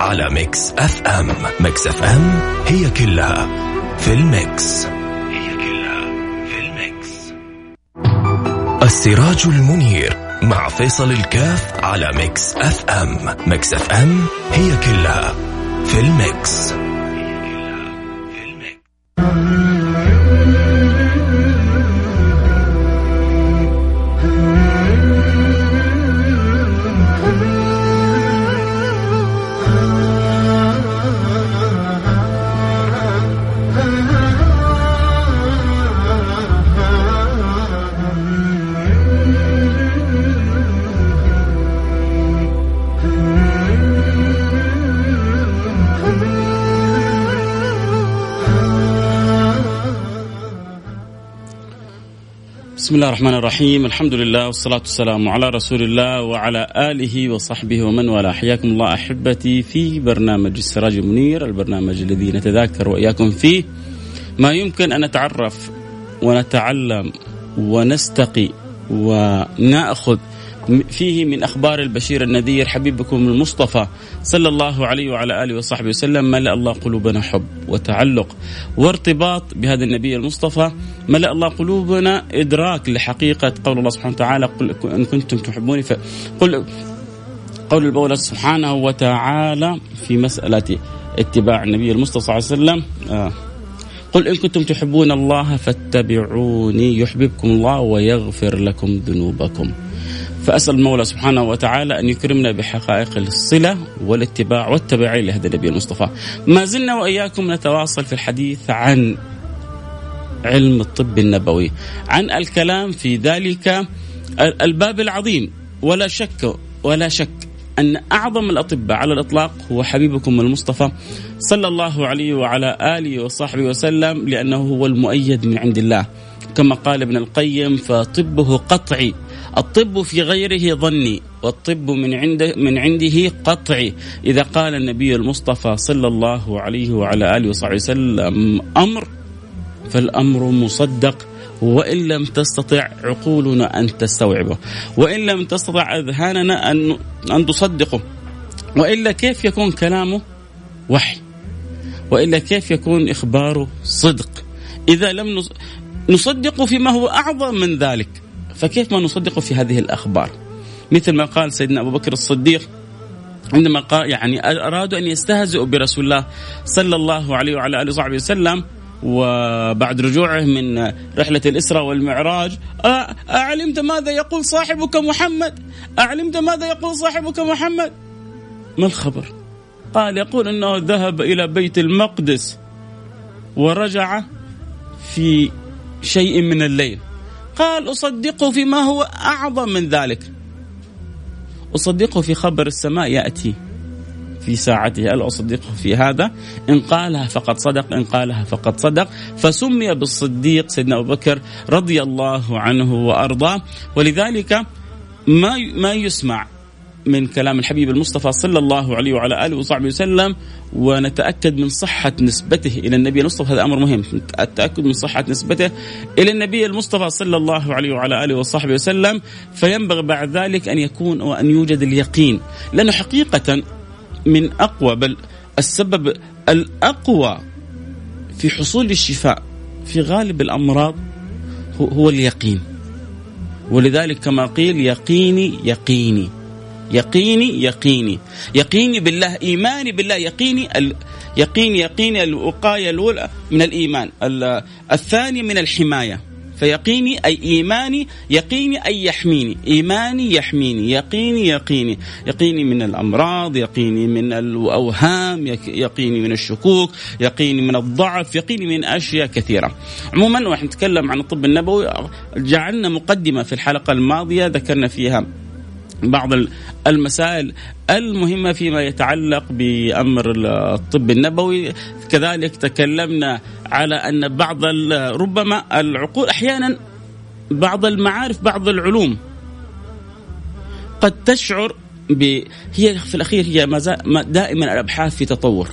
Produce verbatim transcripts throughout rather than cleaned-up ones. على ميكس إف إم. ميكس إف إم هي كلها في الميكس. هي كلها في الميكس. السراج المنير مع فيصل الكاف على ميكس إف إم. ميكس إف إم هي كلها في الميكس. هي كلها في الميكس. بسم الله الرحمن الرحيم، الحمد لله والصلاة والسلام على رسول الله وعلى آله وصحبه ومن والاه. حياكم الله أحبتي في برنامج السراج المنير، البرنامج الذي نتذاكر وإياكم فيه ما يمكن أن نتعرف ونتعلم ونستقي ونأخذ فيه من أخبار البشير النذير حبيبكم المصطفى صلى الله عليه وعلى آله وصحبه وسلم. ملأ الله قلوبنا حب وتعلق وارتباط بهذا النبي المصطفى، ملأ الله قلوبنا إدراك لحقيقة قول الله سبحانه وتعالى قل إن كنتم تحبوني فقل، قول البولة سبحانه وتعالى في مسألة اتباع النبي المصطفى صلى الله عليه وسلم آه. قل إن كنتم تحبون الله فاتبعوني يحببكم الله ويغفر لكم ذنوبكم. فأسأل المولى سبحانه وتعالى أن يكرمنا بحقائق الصلة والاتباع والتبعي لهذا النبي المصطفى. ما زلنا وإياكم نتواصل في الحديث عن علم الطب النبوي، عن الكلام في ذلك الباب العظيم. ولا شك ولا شك أن أعظم الأطباء على الإطلاق هو حبيبكم المصطفى صلى الله عليه وعلى آله وصحبه وسلم، لأنه هو المؤيد من عند الله، كما قال ابن القيم فطبه قطعي، الطب في غيره ظني والطب من عنده من عنده قطعي. إذا قال النبي المصطفى صلى الله عليه وعلى آله وصحبه وسلم أمر فالأمر مصدق، وإن لم تستطع عقولنا أن تستوعبه، وإن لم تستطع أذهاننا أن أن تصدقه، وإلا كيف يكون كلامه وحي، وإلا كيف يكون إخباره صدق؟ إذا لم نصدقه فيما هو أعظم من ذلك فكيف ما نصدقه في هذه الأخبار؟ مثل ما قال سيدنا أبو بكر الصديق عندما قال يعني أرادوا أن يستهزئوا برسول الله صلى الله عليه وعلى آله وصحبه وسلم وبعد رجوعه من رحلة الإسراء والمعراج، أعلمت ماذا يقول صاحبك محمد؟ أعلمت ماذا يقول صاحبك محمد؟ ما الخبر؟ قال يقول أنه ذهب إلى بيت المقدس ورجع في شيء من الليل. قال أصدقه فيما هو أعظم من ذلك، أصدقه في خبر السماء يأتي في ساعته، ألا أصدقه في هذا؟ إن قالها فقد صدق، إن قالها فقد صدق. فسمي بالصديق سيدنا أبو بكر رضي الله عنه وأرضاه. ولذلك ما ما يسمع من كلام الحبيب المصطفى صلى الله عليه وعلى آله وصحبه وسلم ونتأكد من صحة نسبته إلى النبي المصطفى، هذا أمر مهم، التأكد من صحة نسبته إلى النبي المصطفى صلى الله عليه وعلى آله وصحبه وسلم. فينبغي بعد ذلك أن يكون وأن يوجد اليقين، لأنه حقيقة من أقوى بل السبب الأقوى في حصول الشفاء في غالب الأمراض هو اليقين. ولذلك كما قيل يقيني يقيني يقيني يقيني يقيني بالله، إيماني بالله، يقيني ال... يقيني يقيني الوقاية الأولى من الإيمان، الثاني من الحماية. فيقيني أي إيماني، يقيني أي يحميني، إيماني يحميني، يقيني يقيني يقيني من الأمراض، يقيني من الأوهام، يقيني من الشكوك، يقيني من الضعف، يقيني من أشياء كثيرة. عموما ونحن نتكلم عن الطب النبوي جعلنا مقدمة في الحلقة الماضية ذكرنا فيها بعض المسائل المهمة فيما يتعلق بأمر الطب النبوي. كذلك تكلمنا على أن بعض ربما العقول أحيانا بعض المعارف بعض العلوم قد تشعر ب... هي في الأخير هي دائما الأبحاث في تطور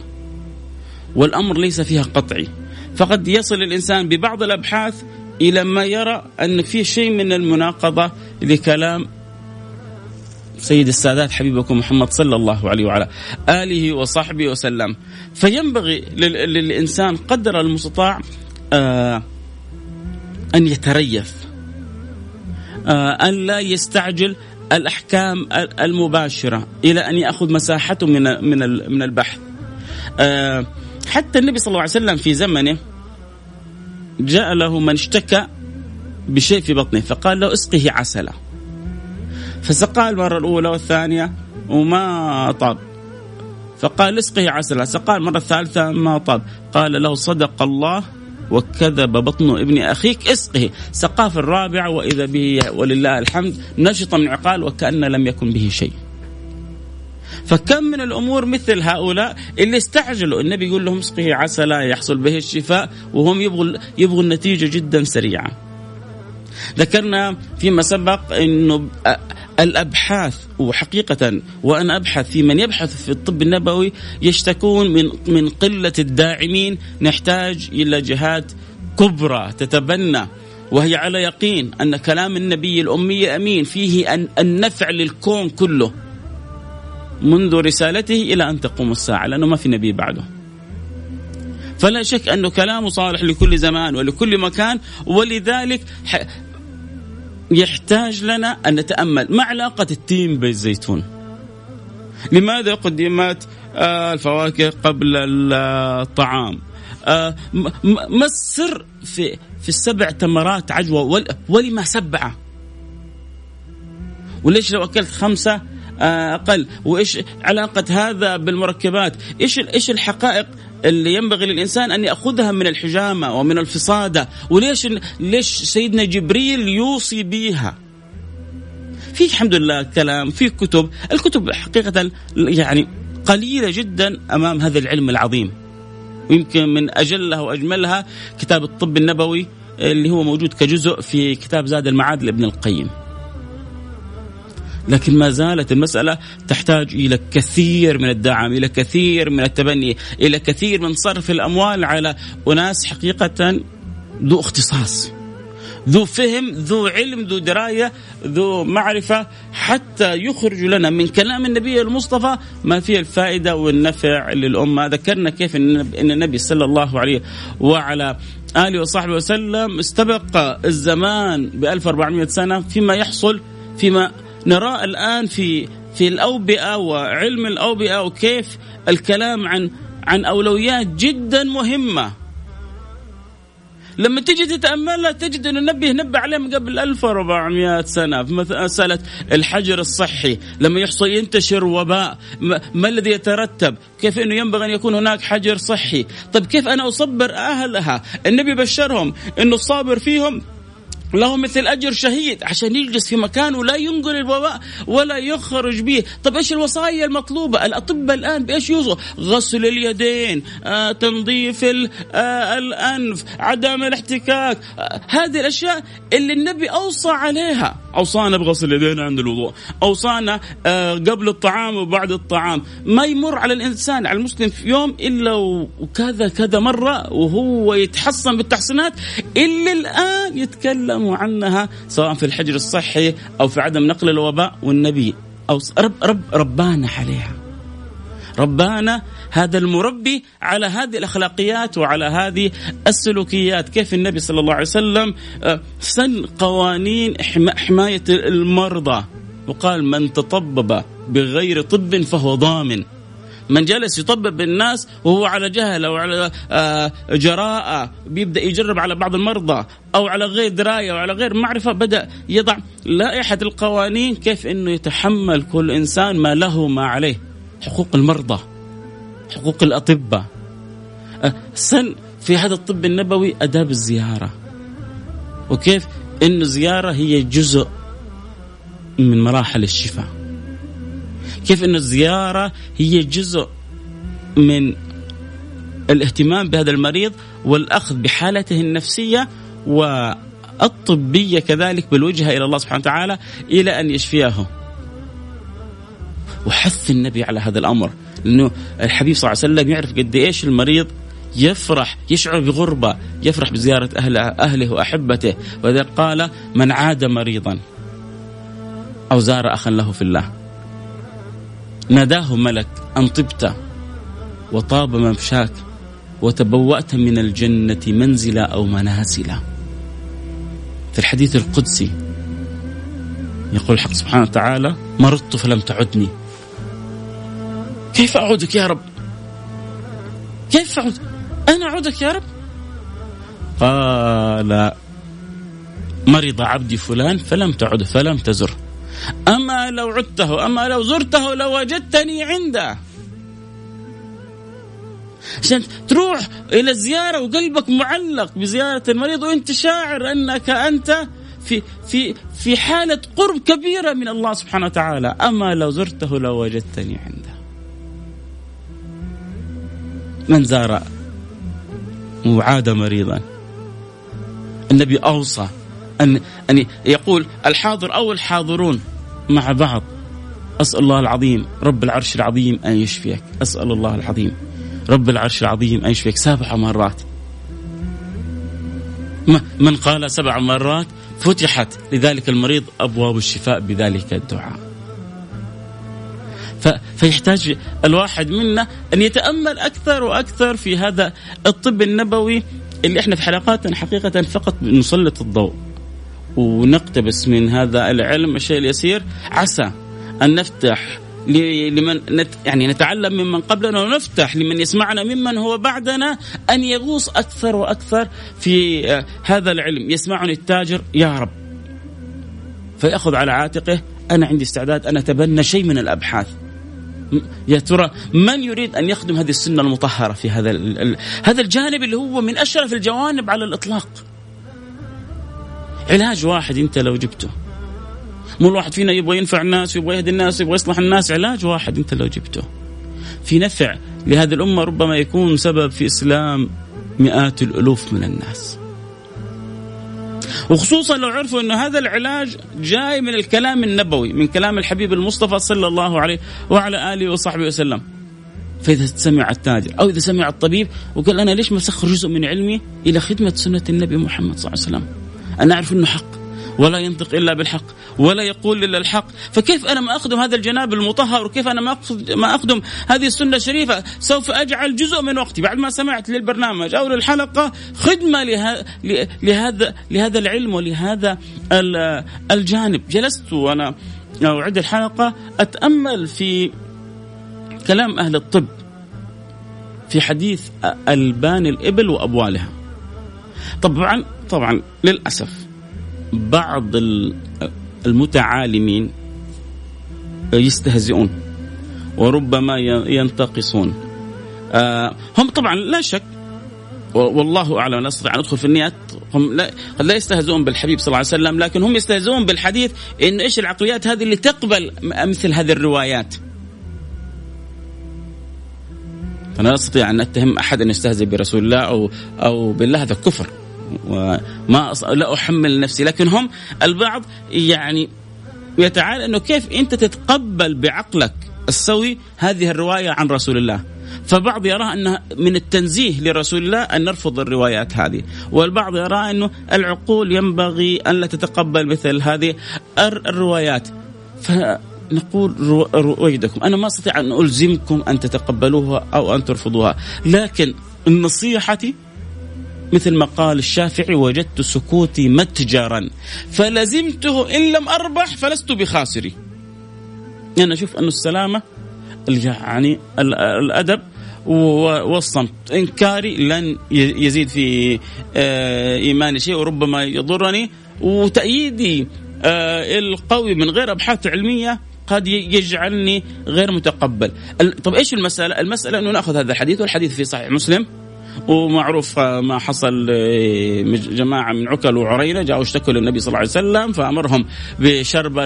والأمر ليس فيها قطعي، فقد يصل الإنسان ببعض الأبحاث إلى ما يرى أن فيه شيء من المناقضة لكلام سيد السادات حبيبكم محمد صلى الله عليه وعلى آله وصحبه وسلم. فينبغي للإنسان قدر المستطاع آه أن يتريث، آه أن لا يستعجل الأحكام المباشرة إلى أن يأخذ مساحته من من من البحث. آه حتى النبي صلى الله عليه وسلم في زمنه جاء له من اشتكى بشيء في بطنه فقال له اسقه عسلا، فسقى المرة الأولى والثانية وما طاب، فقال اسقه عسلا، سقى المرة الثالثة ما طاب، قال لو صدق الله وكذب بطن ابن أخيك اسقه، سقى في الرابعة وإذا به ولله الحمد نشط من عقال وكأن لم يكن به شيء. فكم من الأمور مثل هؤلاء اللي استعجلوا، النبي يقول لهم اسقه عسلا يحصل به الشفاء وهم يبغوا يبغوا النتيجة جدا سريعة. ذكرنا فيما سبق أنه الأبحاث، وحقيقة وأن أبحث في من يبحث في الطب النبوي يشتكون من من قلة الداعمين، نحتاج إلى جهات كبرى تتبنى وهي على يقين أن كلام النبي الأمي الأمين فيه أن النفع للكون كله منذ رسالته إلى أن تقوم الساعة، لأنه ما في نبي بعده. فلا شك أنه كلامه صالح لكل زمان ولكل مكان، ولذلك يحتاج لنا أن نتأمل ما علاقة التين بالزيتون، لماذا قدمت الفواكه قبل الطعام، ما السر في في السبع تمرات عجوة ولما سبعة، وليش لو أكلت خمسة أقل، وإيش علاقة هذا بالمركبات، إيش إيش الحقائق اللي ينبغي للإنسان أن يأخذها من الحجامة ومن الفصادة، وليش ليش سيدنا جبريل يوصي بيها. في الحمد لله كلام في كتب، الكتب حقيقة يعني قليلة جدا أمام هذا العلم العظيم، ويمكن من أجلها وأجملها كتاب الطب النبوي اللي هو موجود كجزء في كتاب زاد المعاد لابن القيم، لكن ما زالت المسألة تحتاج إلى كثير من الدعم، إلى كثير من التبني، إلى كثير من صرف الأموال على أناس حقيقة ذو اختصاص، ذو فهم، ذو علم، ذو دراية، ذو معرفة، حتى يخرج لنا من كلام النبي المصطفى ما فيه الفائدة والنفع للأمة. ذكرنا كيف أن النبي صلى الله عليه وعلى آله وصحبه وسلم استبق الزمان بألف وأربعمائة سنة فيما يحصل، فيما نرى الآن في في الأوبئة وعلم الأوبئة، وكيف الكلام عن عن أولويات جدا مهمة. لما تجي تتأملها تجد أن النبي نبه عليه من قبل ألف وأربعمائة سنة في مسألة الحجر الصحي، لما يحصل ينتشر وباء ما الذي يترتب، كيف أنه ينبغي أن يكون هناك حجر صحي، طب كيف أنا أصبر أهلها، النبي بشرهم أنه الصابر فيهم له مثل أجر شهيد عشان يجلس في مكان ولا ينقل الوباء ولا يخرج به. طب إيش الوصايا المطلوبة؟ الأطباء الآن بإيش يوصوا؟ غسل اليدين، آه، تنظيف آه، الأنف، عدم الاحتكاك، آه، هذه الأشياء اللي النبي أوصى عليها. أوصانا بغسل اليدين عند الوضوء، أوصانا آه، قبل الطعام وبعد الطعام. ما يمر على الإنسان على المسلم في يوم إلا وكذا كذا مرة وهو يتحصن بالتحصينات اللي الآن يتكلم عنها، سواء في الحجر الصحي أو في عدم نقل الوباء، والنبي أو رب رب ربانا عليها، ربانا هذا المربي على هذه الأخلاقيات وعلى هذه السلوكيات. كيف النبي صلى الله عليه وسلم سن قوانين حماية المرضى وقال من تطبب بغير طب فهو ضامن، من جلس يطبب بالناس وهو على جهل أو على جراءة بيبدأ يجرب على بعض المرضى أو على غير دراية وعلى غير معرفة، بدأ يضع لائحة القوانين كيف أنه يتحمل كل إنسان ما له ما عليه، حقوق المرضى، حقوق الأطباء. سن في هذا الطب النبوي أداب الزيارة، وكيف أن الزيارة هي جزء من مراحل الشفاء. كيف أن الزيارة هي جزء من الاهتمام بهذا المريض والأخذ بحالته النفسية والطبية كذلك بالوجهة إلى الله سبحانه وتعالى إلى أن يشفيه. وحث النبي على هذا الأمر، لأنه الحبيب صلى الله عليه وسلم يعرف قد إيش المريض يفرح، يشعر بغربة، يفرح بزيارة أهله, أهله وأحبته. وإذا قال من عاد مريضا أو زار أخا له في الله ناداه ملك أن طبت وطاب ممشاك وتبوأت من الجنة منزلا أو منازلا. في الحديث القدسي يقول الحق سبحانه وتعالى مرضت فلم تعدني. كيف أعودك يا رب؟ كيف أعود؟ أنا أعودك يا رب؟ قال مرض عبدي فلان فلم تعد فلم تزر، أما لو عدته أما لو زرته لوجدتني عنده. عشان تروح إلى الزيارة وقلبك معلق بزيارة المريض وأنت شاعر أنك أنت في في في حالة قرب كبيرة من الله سبحانه وتعالى. أما لو زرته لوجدتني عنده. من زار وعاد مريضا النبي أوصى أن أن يقول الحاضر أو الحاضرون مع بعض أسأل الله العظيم رب العرش العظيم أن يشفيك، أسأل الله العظيم رب العرش العظيم أن يشفيك سبع مرات. من قال سبع مرات فتحت لذلك المريض أبواب الشفاء بذلك الدعاء. فيحتاج الواحد منا أن يتأمل أكثر وأكثر في هذا الطب النبوي اللي إحنا في حلقاتنا حقيقة فقط نسلط الضوء ونقتبس من هذا العلم الشيء اليسير، عسى أن نفتح لمن نت يعني نتعلم ممن قبلنا ونفتح لمن يسمعنا ممن هو بعدنا أن يغوص أكثر وأكثر في هذا العلم. يسمعني التاجر يا رب فيأخذ على عاتقه أنا عندي استعداد أن أتبنى شيء من الأبحاث. يا ترى من يريد أن يخدم هذه السنة المطهرة في هذا هذا الجانب اللي هو من أشرف الجوانب على الإطلاق؟ علاج واحد أنت لو جبته، مو الواحد فينا يبغى ينفع الناس ويبغى يهدي الناس ويبغى يصلح الناس، علاج واحد أنت لو جبته في نفع لهذه الأمة ربما يكون سبب في إسلام مئات الألوف من الناس، وخصوصا لو عرفوا أن هذا العلاج جاي من الكلام النبوي من كلام الحبيب المصطفى صلى الله عليه وعلى آله وصحبه وسلم. فإذا سمع التاجر أو إذا سمع الطبيب وقال أنا ليش ما سخر جزء من علمي إلى خدمة سنة النبي محمد صلى الله عليه وسلم، أنا أعرف أنه حق ولا ينطق إلا بالحق ولا يقول إلا الحق، فكيف أنا ما أخدم هذا الجناب المطهر وكيف أنا ما أخدم هذه السنة الشريفة؟ سوف أجعل جزء من وقتي بعد ما سمعت للبرنامج أو للحلقة خدمة لها لهذا لهذا العلم ولهذا الجانب. جلست وأنا أعد الحلقة أتأمل في كلام أهل الطب في حديث ألبان الإبل وأبوالها. طبعا طبعا للأسف بعض المتعالمين يستهزئون وربما ينتقصون. هم طبعا لا شك والله أعلم لا أستطيع أن أدخل في النيات، هم لا, لا يستهزئون بالحبيب صلى الله عليه وسلم، لكن هم يستهزئون بالحديث إن إيش العقليات هذه اللي تقبل مثل هذه الروايات. فأنا لا أستطيع أن أتهم أحد أن يستهزئ برسول الله أو, أو بالله، هذا كفر وما أص... لا أحمل نفسي. لكن هم البعض يعني يتعالى أنه كيف أنت تتقبل بعقلك السوي هذه الرواية عن رسول الله، فبعض يرى أنه من التنزيه لرسول الله أن نرفض الروايات هذه، والبعض يرى أنه العقول ينبغي أن لا تتقبل مثل هذه الروايات. فنقول رويدكم، أنا ما أستطيع أن ألزمكم أن تتقبلوها أو أن ترفضوها، لكن نصيحتي مثل ما قال الشافعي وجدت سكوتي متجرا فلزمته إن لم أربح فلست بخاسري. أنا يعني أشوف أن السلامة يعني الأدب والصمت، إنكاري لن يزيد في إيماني شيء وربما يضرني، وتأييدي القوي من غير أبحاث علمية قد يجعلني غير متقبل. طب إيش المسألة؟ المسألة أنه نأخذ هذا الحديث، والحديث في صحيح مسلم، ومعروف ما حصل جماعة من عكل وعرينة جاءوا اشتكوا للنبي صلى الله عليه وسلم فأمرهم بشرب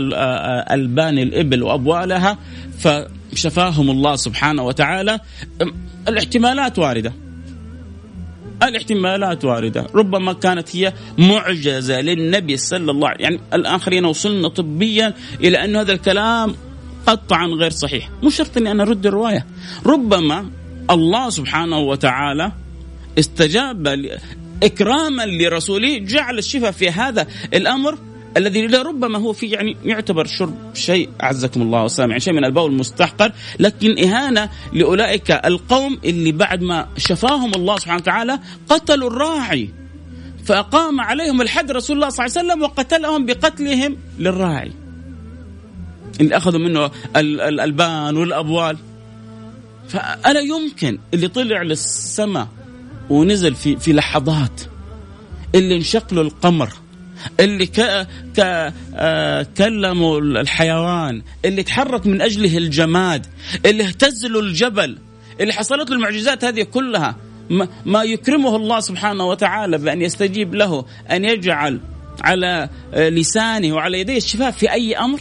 ألبان الإبل وأبوالها، فشفاهم الله سبحانه وتعالى. الاحتمالات واردة الاحتمالات واردة ربما كانت هي معجزة للنبي صلى الله عليه وسلم. يعني الآن خلينا وصلنا طبيا إلى أن هذا الكلام قطعا غير صحيح، مو شرط أني أنا أرد الرواية. ربما الله سبحانه وتعالى استجاب إكراما لرسوله، جعل الشفاء في هذا الأمر الذي لربما هو فيه يعني يعتبر شرب شيء أعزكم الله وسامع شيء من البول المستحقر، لكن إهانة لأولئك القوم اللي بعد ما شفاهم الله سبحانه وتعالى قتلوا الراعي، فأقام عليهم الحد رسول الله صلى الله عليه وسلم وقتلهم بقتلهم للراعي اللي أخذوا منه الألبان والأبوال. فألا يمكن اللي طلع للسماء ونزل في في لحظات، اللي انشق له القمر، اللي ك... ك... كلموا الحيوان، اللي تحرك من أجله الجماد، اللي اهتز له الجبل، اللي حصلت له المعجزات هذه كلها، ما... ما يكرمه الله سبحانه وتعالى بأن يستجيب له، أن يجعل على لسانه وعلى يديه الشفاء في أي أمر.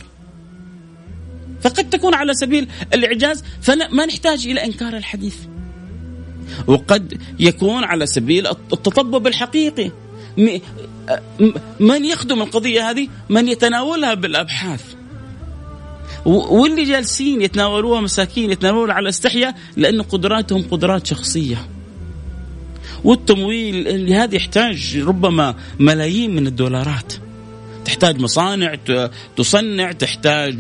فقد تكون على سبيل الإعجاز، فما نحتاج إلى إنكار الحديث، وقد يكون على سبيل التطبب الحقيقي. من يخدم القضية هذه من يتناولها بالأبحاث، واللي جالسين يتناولوها مساكين يتناولوها على استحياء لأن قدراتهم قدرات شخصية، والتمويل اللي هذا يحتاج ربما ملايين من الدولارات، تحتاج مصانع تصنع، تحتاج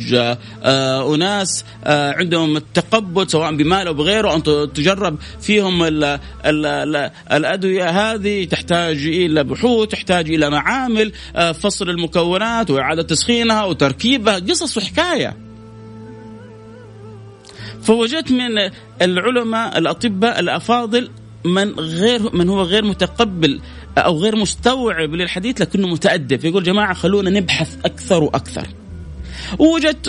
أناس عندهم التقبل سواء بمال أو بغيره أن تجرب فيهم الأدوية هذه، تحتاج إلى بحوث، تحتاج إلى معامل فصل المكونات وإعادة تسخينها وتركيبها، قصص وحكاية. فوجدت من العلماء الأطباء الأفاضل من غير من هو غير متقبل أو غير مستوعب للحديث لكنه متأدب، يقول جماعة خلونا نبحث أكثر وأكثر. ووجدت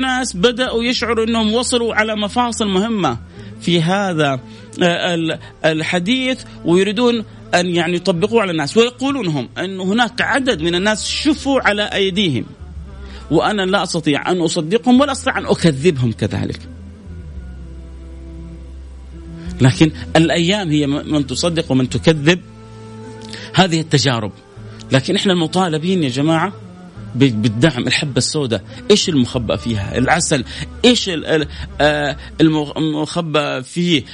ناس بدأوا يشعروا أنهم وصلوا على مفاصل مهمة في هذا الحديث ويريدون أن يعني يطبقوا على الناس، ويقولونهم أن هناك عدد من الناس شفوا على أيديهم وأنا لا أستطيع أن أصدقهم ولا أستطيع أن أكذبهم كذلك. لكن الأيام هي من تصدق ومن تكذب هذه التجارب. لكن إحنا المطالبين يا جماعة بالدعم، الحبة السوداء إيش المخبأ فيها، العسل إيش المخبأ فيه،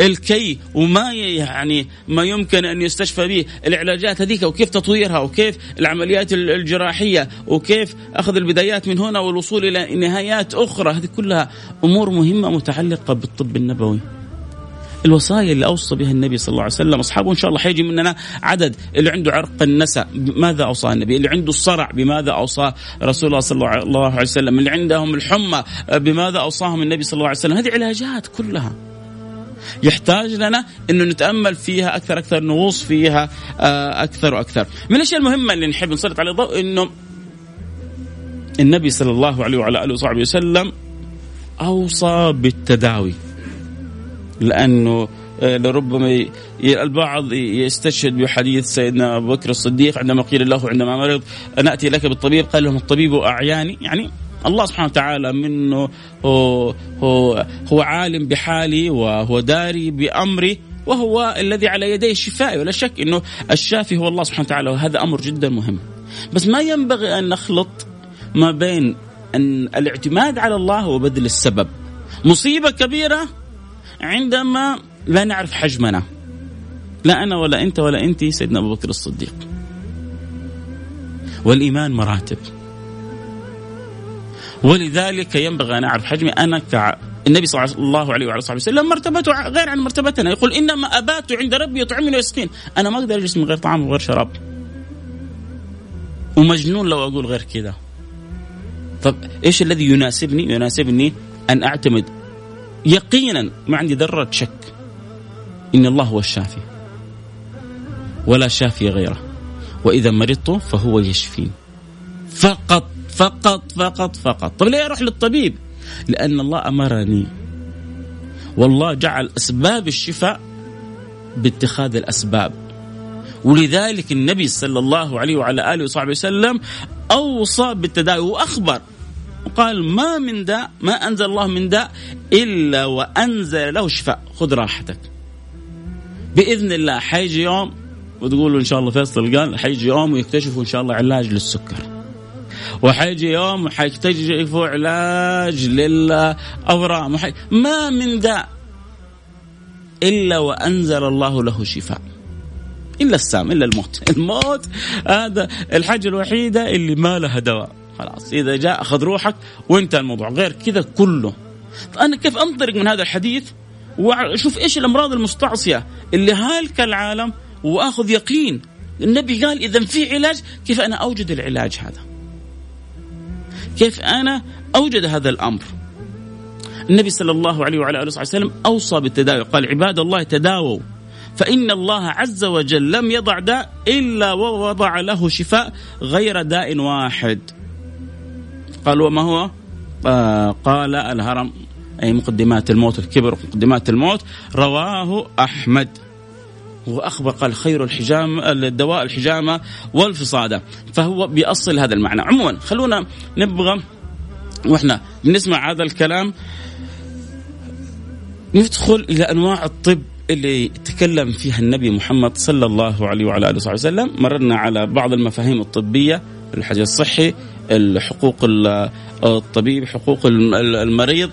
الكي وما يعني ما يمكن أن يستشفى به، العلاجات هذيك وكيف تطويرها، وكيف العمليات الجراحية، وكيف أخذ البدايات من هنا والوصول إلى نهايات أخرى. هذه كلها أمور مهمة متعلقة بالطب النبوي، الوصايا اللي أوصى بها النبي صلى الله عليه وسلم أصحابه. إن شاء الله حيجي مننا عدد، اللي عنده عرق النساء بماذا أوصى النبي، اللي عنده الصرع بماذا أوصى رسول الله صلى الله عليه وسلم، اللي عندهم الحمى بماذا أوصاهم النبي صلى الله عليه وسلم. هذه علاجات كلها يحتاج لنا أنه نتأمل فيها أكثر أكثر، نغوص فيها أكثر وأكثر. من الأشياء المهمة اللي نحب نسلط عليه ضوء أنه النبي صلى الله عليه وعلى آله وصحبه وسلم أوصى بالتداوي، لأنه لربما البعض يستشهد بحديث سيدنا أبو بكر الصديق عندما قيل له عندما مرض نأتي لك بالطبيب، قال لهم الطبيب أعياني. يعني الله سبحانه وتعالى منه هو, هو, هو عالم بحالي وهو داري بأمري وهو الذي على يديه الشفاء، ولا شك أنه الشافي هو الله سبحانه وتعالى، وهذا أمر جدا مهم. بس ما ينبغي أن نخلط ما بين أن الاعتماد على الله وبذل السبب. مصيبة كبيرة عندما لا نعرف حجمنا، لا أنا ولا أنت ولا أنت سيدنا أبو بكر الصديق. والإيمان مراتب، ولذلك ينبغي أن أعرف حجمي أنا كع... النبي صلى الله عليه وعلى صحبه وسلم مرتبته غير عن مرتبتنا، يقول إنما أبات عند ربي يطعمني ويسقين. أنا ما أقدر أجلس من غير طعام وغير شراب، ومجنون لو أقول غير كذا. طب إيش الذي يناسبني؟ يناسبني أن أعتمد يقينا، ما عندي ذرة شك إن الله هو الشافي ولا شافي غيره، وإذا مرضت فهو يشفين، فقط فقط فقط فقط. طب ليه أروح للطبيب؟ لأن الله أمرني، والله جعل أسباب الشفاء باتخاذ الأسباب. ولذلك النبي صلى الله عليه وعلى آله وصحبه وسلم أوصى بالتداوي، وأخبر قال ما من داء ما أنزل الله من داء إلا وأنزل له شفاء. خذ راحتك بإذن الله. حيجي يوم وتقولوا إن شاء الله فيصل قال حيجي يوم ويكتشفوا إن شاء الله علاج للسكر، وحيجي يوم وحيكتشفوا علاج للأورام، وحي... ما من داء إلا وأنزل الله له شفاء إلا السام إلا الموت. الموت هذا الحاجة الوحيدة اللي ما لها دواء، خلاص إذا جاء أخذ روحك وانتهى الموضوع، غير كذا كله. أنا كيف أنطلق من هذا الحديث وأشوف إيش الأمراض المستعصية اللي هالك العالم وأخذ يقين النبي قال إذا في علاج، كيف أنا أوجد العلاج هذا، كيف أنا أوجد هذا الأمر. النبي صلى الله عليه وعلى آله وسلم أوصى بالتداوي، قال عباد الله تداووا فإن الله عز وجل لم يضع داء إلا ووضع له شفاء غير داء واحد. قال وما هو؟ آه قال الهرم، أي مقدمات الموت، الكبر مقدمات الموت. رواه أحمد. وأخبر قال خير الحجام الدواء الحجامة والفصادة، فهو بيأصل هذا المعنى. عموما خلونا نبغى وإحنا بنسمع هذا الكلام ندخل إلى أنواع الطب اللي تكلم فيها النبي محمد صلى الله عليه وعلى آله وسلم. مررنا على بعض المفاهيم الطبية، الحجر الصحي، الحقوق الطبيب، حقوق المريض،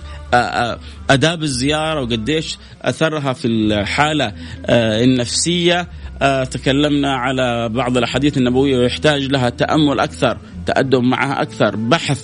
آداب الزيارة وقديش أثرها في الحالة النفسية. تكلمنا على بعض الأحاديث النبوية ويحتاج لها تأمل أكثر، تأدب معها أكثر، بحث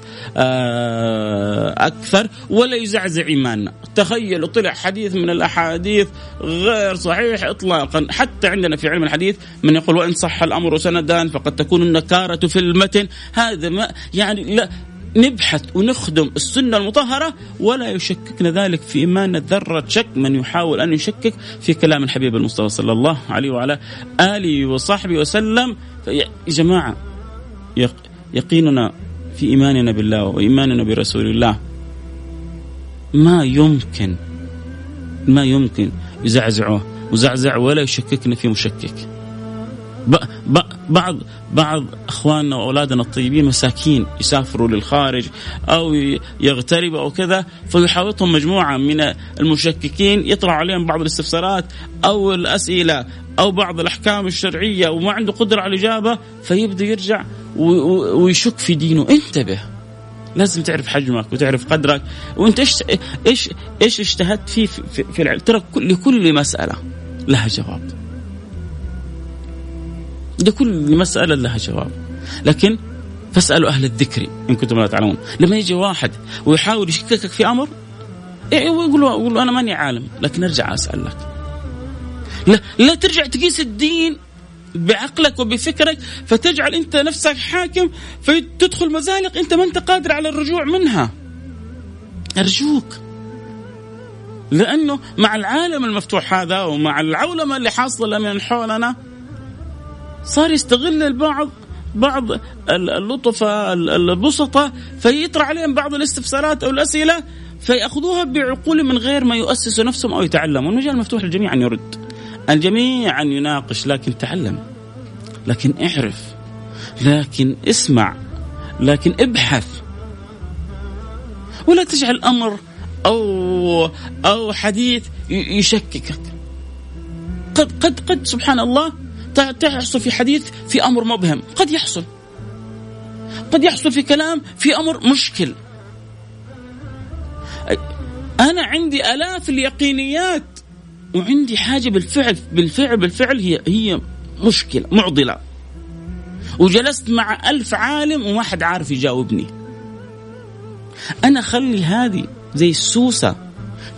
أكثر، ولا يزعزع إيماننا. تخيلوا طلع حديث من الأحاديث غير صحيح إطلاقا، حتى عندنا في علم الحديث من يقول وإن صح الأمر سندان فقد تكون النكارة في المتن. هذا ما يعني، لا نبحث ونخدم السنة المطهرة ولا يشككنا ذلك في إيماننا ذرة شك. من يحاول أن يشكك في كلام الحبيب المصطفى صلى الله عليه وعلى آله وصحبه وسلم، يا جماعة يقيننا في إيماننا بالله وإيماننا برسول الله ما يمكن ما يمكن يزعزعه وزعزع ولا يشككنا في مشكك. بعض بعض اخواننا واولادنا الطيبين مساكين يسافروا للخارج او يغتربوا او كذا، فيحاوطهم مجموعه من المشككين يطرح عليهم بعض الاستفسارات او الاسئله او بعض الاحكام الشرعيه وما عنده قدره على الاجابه، فيبدا يرجع ويشك في دينه. انتبه، لازم تعرف حجمك وتعرف قدرك، وانت ايش ايش ايش اجتهدت فيه في العلم. ترى لكل مساله لها جواب، ده كل مسألة لها جواب، لكن فاسألوا أهل الذكر إن كنتم لا تعلمون. لما يجي واحد ويحاول يشككك في أمر يقول له أنا ماني عالم، لكن أرجع أسألك. لا, لا ترجع تقيس الدين بعقلك وبفكرك فتجعل أنت نفسك حاكم فتدخل مزالق أنت ما أنت قادر على الرجوع منها. أرجوك، لأنه مع العالم المفتوح هذا ومع العولمة اللي حاصلة من حولنا صار يستغل البعض بعض اللطفة البسطة فيطرح عليهم بعض الاستفسارات أو الأسئلة فيأخذوها بعقول من غير ما يؤسسوا نفسهم أو يتعلموا. المجال مفتوح للجميع أن يرد، الجميع أن يناقش، لكن تعلم، لكن اعرف، لكن اسمع، لكن ابحث، ولا تجعل أمر أو أو حديث يشككك. قد قد قد سبحان الله تحصل في حديث في أمر مبهم، قد يحصل قد يحصل في كلام في أمر مشكل. أنا عندي آلاف اليقينيات وعندي حاجة بالفعل بالفعل بالفعل هي هي مشكلة معضلة، وجلست مع ألف عالم وواحد عارف يجاوبني. أنا خلي هذه زي السوسة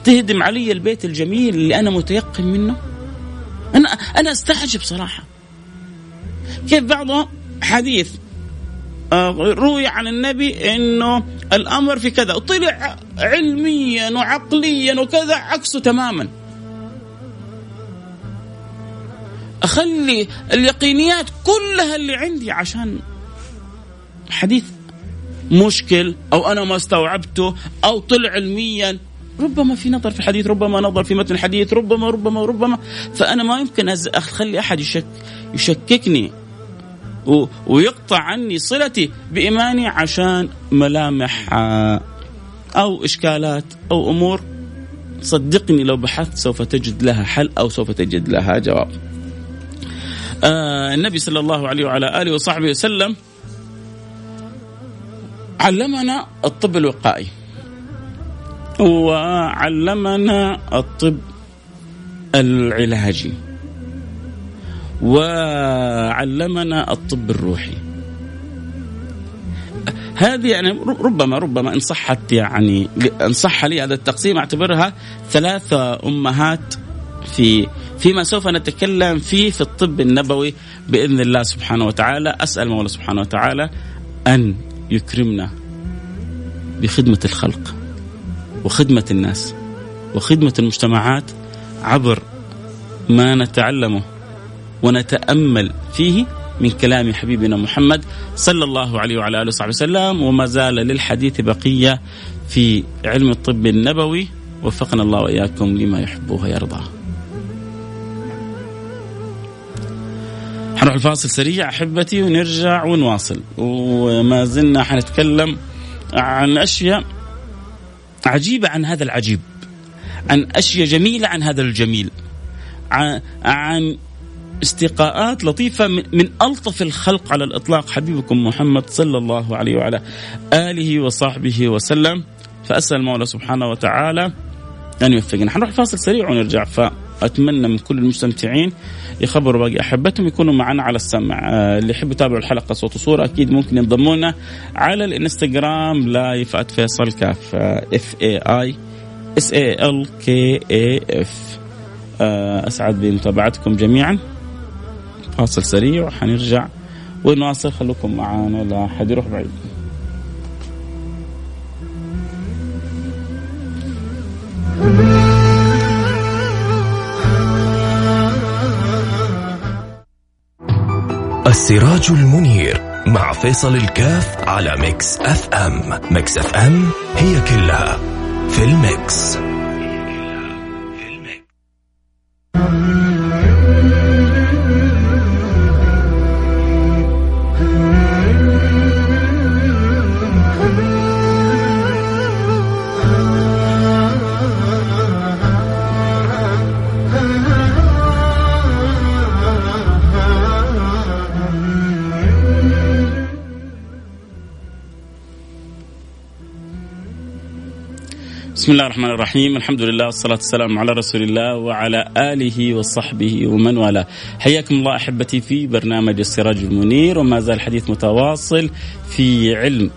تهدم علي البيت الجميل اللي أنا متيقن منه. أنا أنا استحجب صراحة كيف بعض حديث روي عن النبي إنه الأمر في كذا وطلع علميا وعقليا وكذا عكسه تماما. أخلي اليقينيات كلها اللي عندي عشان حديث مشكل أو أنا ما استوعبته أو طلع علميا، ربما في نظر في الحديث، ربما نظر في متن الحديث، ربما ربما ربما فأنا ما يمكن أخلي أحد يشك يشككني ويقطع عني صلتي بإيماني عشان ملامح أو إشكالات أو أمور، صدقني لو بحثت سوف تجد لها حل أو سوف تجد لها جواب. آه النبي صلى الله عليه وعلى آله وصحبه وسلم علمنا الطب الوقائي وعلمنا الطب العلاجي وعلمنا الطب الروحي. هذه يعني ربما ربما إن صحت يعني إن صح لي هذا التقسيم أعتبرها ثلاثة أمهات في فيما سوف نتكلم فيه في الطب النبوي بإذن الله سبحانه وتعالى. أسأل مولى سبحانه وتعالى أن يكرمنا بخدمة الخلق وخدمة الناس وخدمة المجتمعات عبر ما نتعلمه ونتأمل فيه من كلام حبيبنا محمد صلى الله عليه وعلى آله وصحبه وسلم. وما زال للحديث بقية في علم الطب النبوي، وفقنا الله وإياكم لما يحبه ويرضاه. حنروح الفاصل سريع أحبتي ونرجع ونواصل، وما زلنا حنتكلم عن أشياء عجيبة عن هذا العجيب، عن أشياء جميلة عن هذا الجميل، عن, عن استقاءات لطيفة من ألطف الخلق على الإطلاق حبيبكم محمد صلى الله عليه وعلى آله وصحبه وسلم. فأسأل المولى سبحانه وتعالى أن يوفقنا. حنروح فاصل سريع ونرجع، فأتمنى من كل المستمتعين يخبروا باقي أحبتهم يكونوا معنا على السمع. اللي يحب يتابعوا الحلقة صوت وصورة أكيد ممكن ينضمونا على الإنستغرام لايف آت فيصل كاف اف اي اي اس اي ال كي اي اف. أسعد بمتابعتكم جميعا. فاصل سريع وحنرجع ونواصل، خلوكم معنا لا حد يروح بعيد. السراج المنير مع فيصل الكاف على ميكس إف إم. ميكس إف إم هي كلها في الميكس. بسم الله الرحمن الرحيم، الحمد لله والصلاة والسلام على رسول الله وعلى آله وصحبه ومن والاه. حياكم الله أحبتي في برنامج السراج المنير، وما زال الحديث متواصل في علم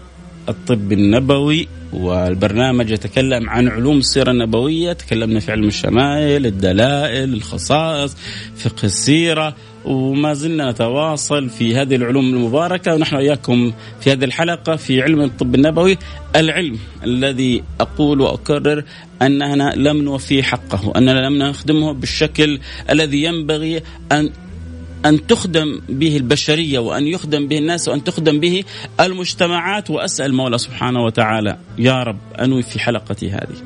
الطب النبوي. والبرنامج يتكلم عن علوم السيرة النبوية، تكلمنا في علم الشمائل، الدلائل، الخصائص، فقه السيرة، وما زلنا نتواصل في هذه العلوم المباركة. ونحن إياكم في هذه الحلقة في علم الطب النبوي، العلم الذي أقول وأكرر أننا لم نوفي حقه وأننا لم نخدمه بالشكل الذي ينبغي أن أن تخدم به البشرية وأن يخدم به الناس وأن تخدم به المجتمعات. وأسأل مولى سبحانه وتعالى يا رب أنوي في حلقتي هذه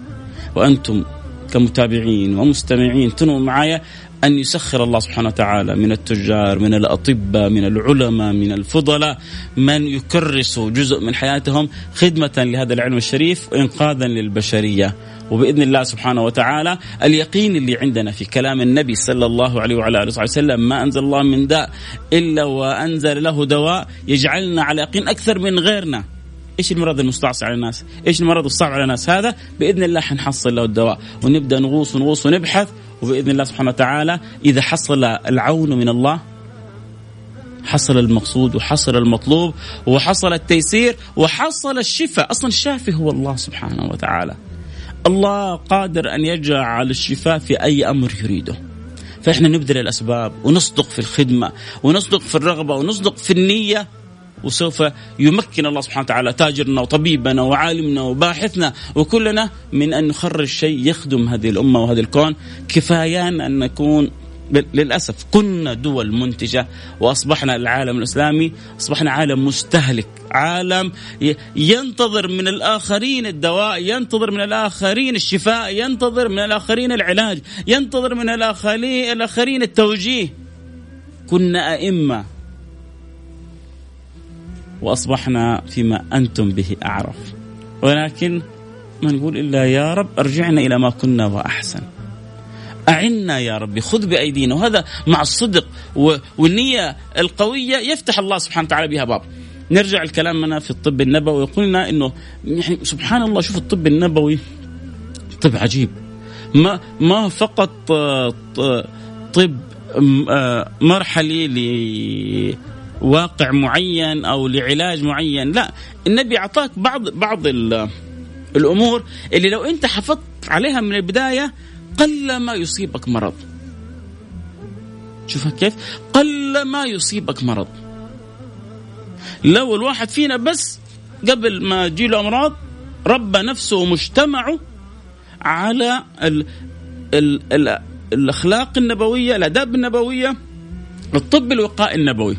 وأنتم كمتابعين ومستمعين تنووا معايا أن يسخر الله سبحانه وتعالى من التجار، من الأطباء، من العلماء، من الفضلاء، من يكرس جزء من حياتهم خدمة لهذا العلم الشريف وإنقاذا للبشرية. وبإذن الله سبحانه وتعالى اليقين اللي عندنا في كلام النبي صلى الله عليه وعلى آله وسلم، ما أنزل الله من داء إلا وأنزل له دواء، يجعلنا على يقين أكثر من غيرنا. إيش المرض المستعصي على الناس؟ إيش المرض الصعب على الناس؟ هذا بإذن الله حنحصل له الدواء، ونبدأ نغوص ونغوص ونبحث. وبإذن الله سبحانه وتعالى إذا حصل العون من الله حصل المقصود وحصل المطلوب وحصل التيسير وحصل الشفاء. أصلا الشافي هو الله سبحانه وتعالى، الله قادر أن يجعل الشفاء في أي أمر يريده. فإحنا نبذل الأسباب ونصدق في الخدمة ونصدق في الرغبة ونصدق في النية، وسوف يمكن الله سبحانه وتعالى تاجرنا وطبيبنا وعالمنا وباحثنا وكلنا من أن نخرج شيء يخدم هذه الأمة وهذا الكون. كفايان أن نكون، للأسف كنا دول منتجة وأصبحنا العالم الإسلامي أصبحنا عالم مستهلك، عالم ينتظر من الآخرين الدواء، ينتظر من الآخرين الشفاء، ينتظر من الآخرين العلاج، ينتظر من الآخرين التوجيه. كنا أئمة وأصبحنا فيما أنتم به أعرف. ولكن ما نقول إلا يا رب أرجعنا إلى ما كنا وأحسن، أعنا يا ربي، خذ بأيدينا. وهذا مع الصدق والنية القوية يفتح الله سبحانه وتعالى بها باب. نرجع الكلام لنا في الطب النبوي، وقلنا إنه يعني سبحان الله، شوف الطب النبوي طب عجيب، ما ما فقط طب مرحلي لواقع معين أو لعلاج معين، لا، النبي أعطاك بعض بعض الأمور اللي لو أنت حفظت عليها من البداية قلما يصيبك مرض. شوفها كيف، قلما يصيبك مرض. لو الواحد فينا بس قبل ما تجيله أمراض ربى نفسه ومجتمعه على ال ال ال الأخلاق النبوية، الأداب النبوية، الطب الوقائي النبوي.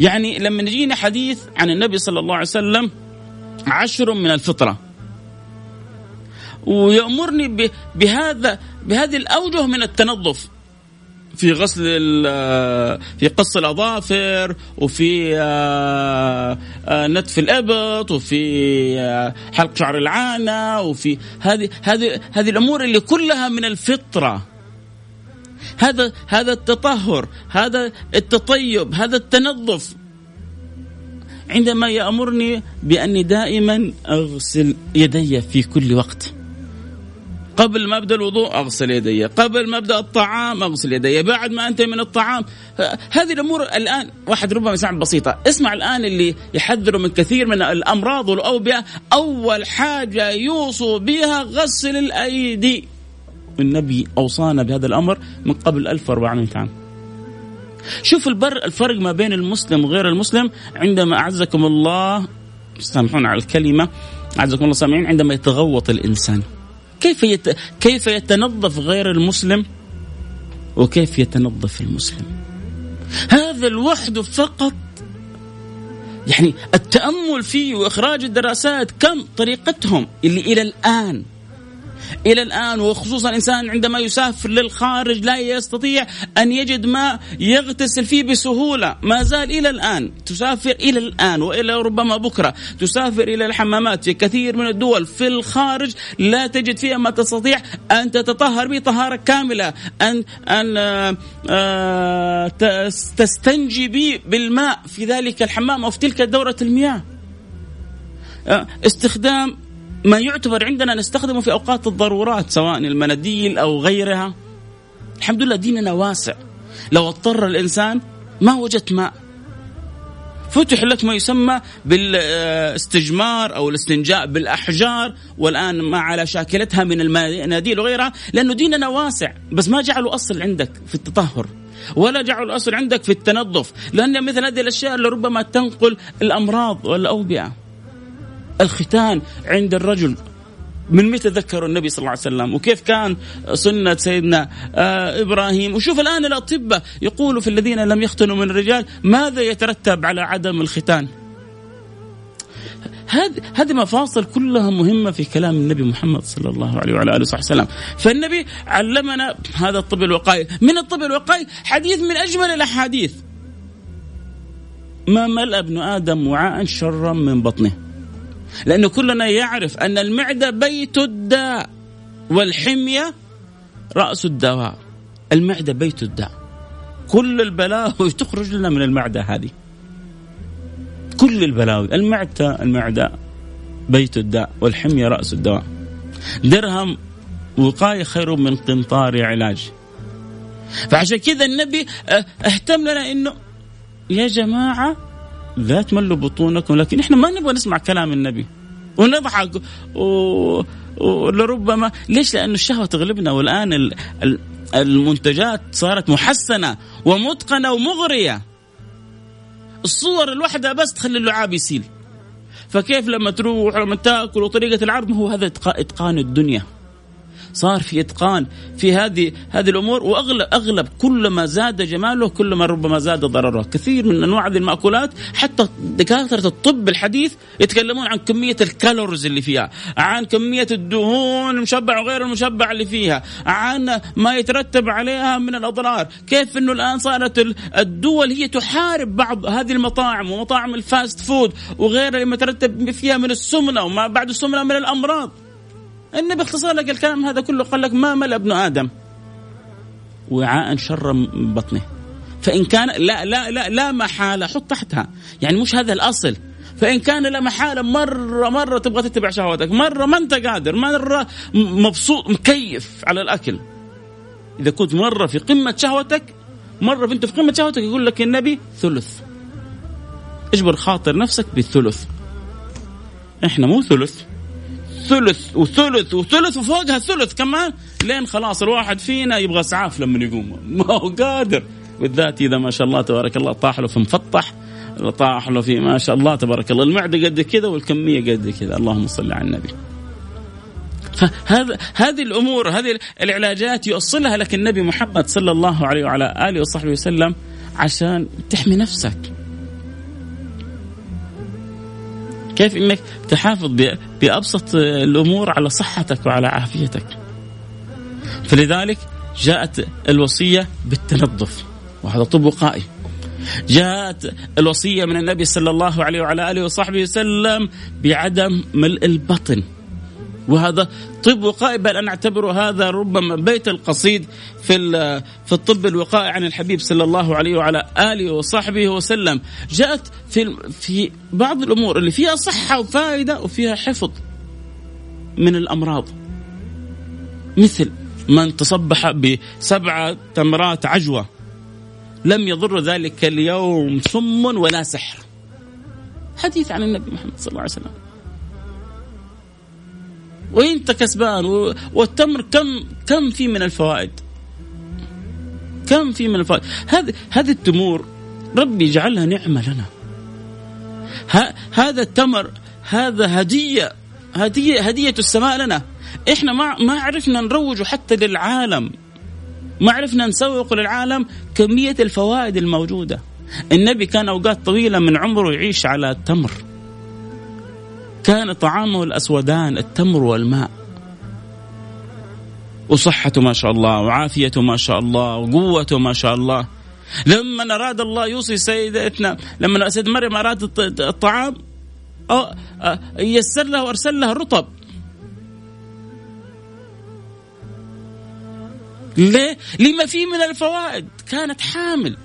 يعني لما نجينا حديث عن النبي صلى الله عليه وسلم عشر من الفطرة، ويأمرني بهذا بهذه الأوجه من التنظف، في غسل في قص الأظافر، وفي نتف الإبط، وفي حلق شعر العانة، وفي هذه هذه هذه الأمور اللي كلها من الفطرة. هذا هذا التطهر، هذا التطيب، هذا التنظف. عندما يأمرني بأني دائما أغسل يدي في كل وقت، قبل ما أبدأ الوضوء أغسل يدي، قبل ما أبدأ الطعام أغسل يدي، بعد ما أنتهي من الطعام. هذه الأمور الآن واحد ربما يسمعها بسيطة، اسمع الآن اللي يحذروا من كثير من الأمراض والأوبئة، أول حاجة يوصوا بها غسل الأيدي. النبي أوصانا بهذا الأمر من قبل ألف وأربعمائة عام. شوف البر الفرق ما بين المسلم وغير المسلم، عندما أعزكم الله، سامحون على الكلمة، أعزكم الله سامعين، عندما يتغوط الإنسان كيف يت... كيف يتنظف غير المسلم وكيف يتنظف المسلم. هذا الوحده فقط يعني التأمل فيه وإخراج الدراسات كم طريقتهم اللي إلى الآن إلى الآن وخصوصا الإنسان عندما يسافر للخارج لا يستطيع أن يجد ما يغتسل فيه بسهولة، ما زال إلى الآن تسافر إلى الآن وإلى ربما بكرة تسافر إلى الحمامات في كثير من الدول في الخارج لا تجد فيها ما تستطيع أن تتطهر بطهارة كاملة، أن أن تستنجي بالماء في ذلك الحمام أو في تلك دورة المياه. استخدام ما يعتبر عندنا نستخدمه في أوقات الضرورات سواء المناديل أو غيرها. الحمد لله ديننا واسع، لو اضطر الإنسان ما وجدت ماء فتح لك ما يسمى بالاستجمار أو الاستنجاء بالأحجار، والآن ما على شاكلتها من المناديل وغيرها، لأنه ديننا واسع. بس ما جعلوا أصل عندك في التطهر ولا جعلوا أصل عندك في التنظف، لأن مثل هذه الأشياء اللي ربما تنقل الأمراض والأوبئة. الختان عند الرجل من متى ذكروا النبي صلى الله عليه وسلم، وكيف كان سنة سيدنا إبراهيم. وشوف الآن الأطباء يقولوا في الذين لم يختنوا من الرجال ماذا يترتب على عدم الختان. هذه مفاصل كلها مهمة في كلام النبي محمد صلى الله عليه وعلى آله وصحبه وسلم. فالنبي علمنا هذا الطب الوقائي. من الطب الوقائي حديث من أجمل الأحاديث، ما ملأ ابن آدم وعاء شرا من بطنه، لأنه كلنا يعرف أن المعدة بيت الداء والحمية رأس الدواء. المعدة بيت الداء، كل البلاوي تخرج لنا من المعدة هذه، كل البلاوي. المعدة المعدة بيت الداء والحمية رأس الدواء. درهم وقاية خير من قنطار علاج. فعشان كذا النبي اهتم لنا إنه يا جماعة لا تملوا بطونكم، لكن إحنا ما نبغى نسمع كلام النبي ونضحك و... ولربما ليش؟ لأن الشهوة تغلبنا، والآن ال... ال... المنتجات صارت محسنة ومتقنة ومغرية. الصور الواحدة بس تخلي اللعاب يسيل، فكيف لما تروح لما تأكل وطريقة العرض، ما هو هذا إتقان الدنيا. صار في إتقان في هذه هذه الأمور. وأغلب أغلب كلما زاد جماله كلما ربما زاد ضرره. كثير من أنواع هذه المأكولات حتى دكاترة الطب الحديث يتكلمون عن كمية الكالوريز اللي فيها، عن كمية الدهون المشبعة وغير المشبعة اللي فيها، عن ما يترتب عليها من الأضرار. كيف أنه الآن صارت الدول هي تحارب بعض هذه المطاعم ومطاعم الفاست فود وغيرها اللي مترتب فيها من السمنة وما بعد السمنة من الأمراض. إن باختصار لك الكلام هذا كله قال لك ما ملأ ابن آدم وعاء شر بطنه، فإن كان لا لا لا لا محالة حط تحتها، يعني مش هذا الأصل. فإن كان لا محالة مرة مرة تبغى تتبع شهواتك، مرة ما أنت قادر، مرة مبسوط مكيف على الأكل. إذا كنت مرة في قمة شهوتك، مرة أنت في قمة شهوتك، يقول لك النبي ثلث، اجبر خاطر نفسك بالثلث. إحنا مو ثلث، ثلث وثلث وثلث وفوقها ثلث كمان، لين خلاص الواحد فينا يبغى إسعاف لما يقوم، ما هو قادر. بالذات إذا ما شاء الله تبارك الله طاح له في مفطح، طاح له في ما شاء الله تبارك الله المعدة قد كذا والكمية قد كذا، اللهم صل على النبي. فهذا هذه الأمور، هذه العلاجات يوصلها لك النبي محمد صلى الله عليه وعلى آله وصحبه وسلم عشان تحمي نفسك. كيف إنك تحافظ بأبسط الأمور على صحتك وعلى عافيتك. فلذلك جاءت الوصية بالتنظف، وهذا طب وقائي. جاءت الوصية من النبي صلى الله عليه وعلى آله وصحبه وسلم بعدم ملء البطن، وهذا طب وقائي، بل أنا أعتبر هذا ربما بيت القصيد في في الطب الوقائي عن الحبيب صلى الله عليه وعلى آله وصحبه وسلم. جاءت في في بعض الأمور اللي فيها صحة وفائدة وفيها حفظ من الأمراض، مثل من تصبح بسبعة تمرات عجوة لم يضر ذلك اليوم سم ولا سحر، حديث عن النبي محمد صلى الله عليه وسلم. وانت كسبان، والتمر كم كم فيه من الفوائد، كم فيه من الفوائد. هذه هذه التمور ربي يجعلها نعمة لنا. هذا التمر هذا هدية، هدية هدية السماء لنا. احنا ما ما عرفنا نروج حتى للعالم، ما عرفنا نسوق للعالم كمية الفوائد الموجودة. النبي كان أوقات طويلة من عمره يعيش على التمر، كان طعامه الأسودان التمر والماء، وصحته ما شاء الله، وعافيته ما شاء الله، وقوته ما شاء الله. لما نراد الله يوصي سيدتنا، لما سيد مريم أراد الطعام يسر له وأرسل له الرطب. ليه؟ لما فيه من الفوائد، كانت حامل.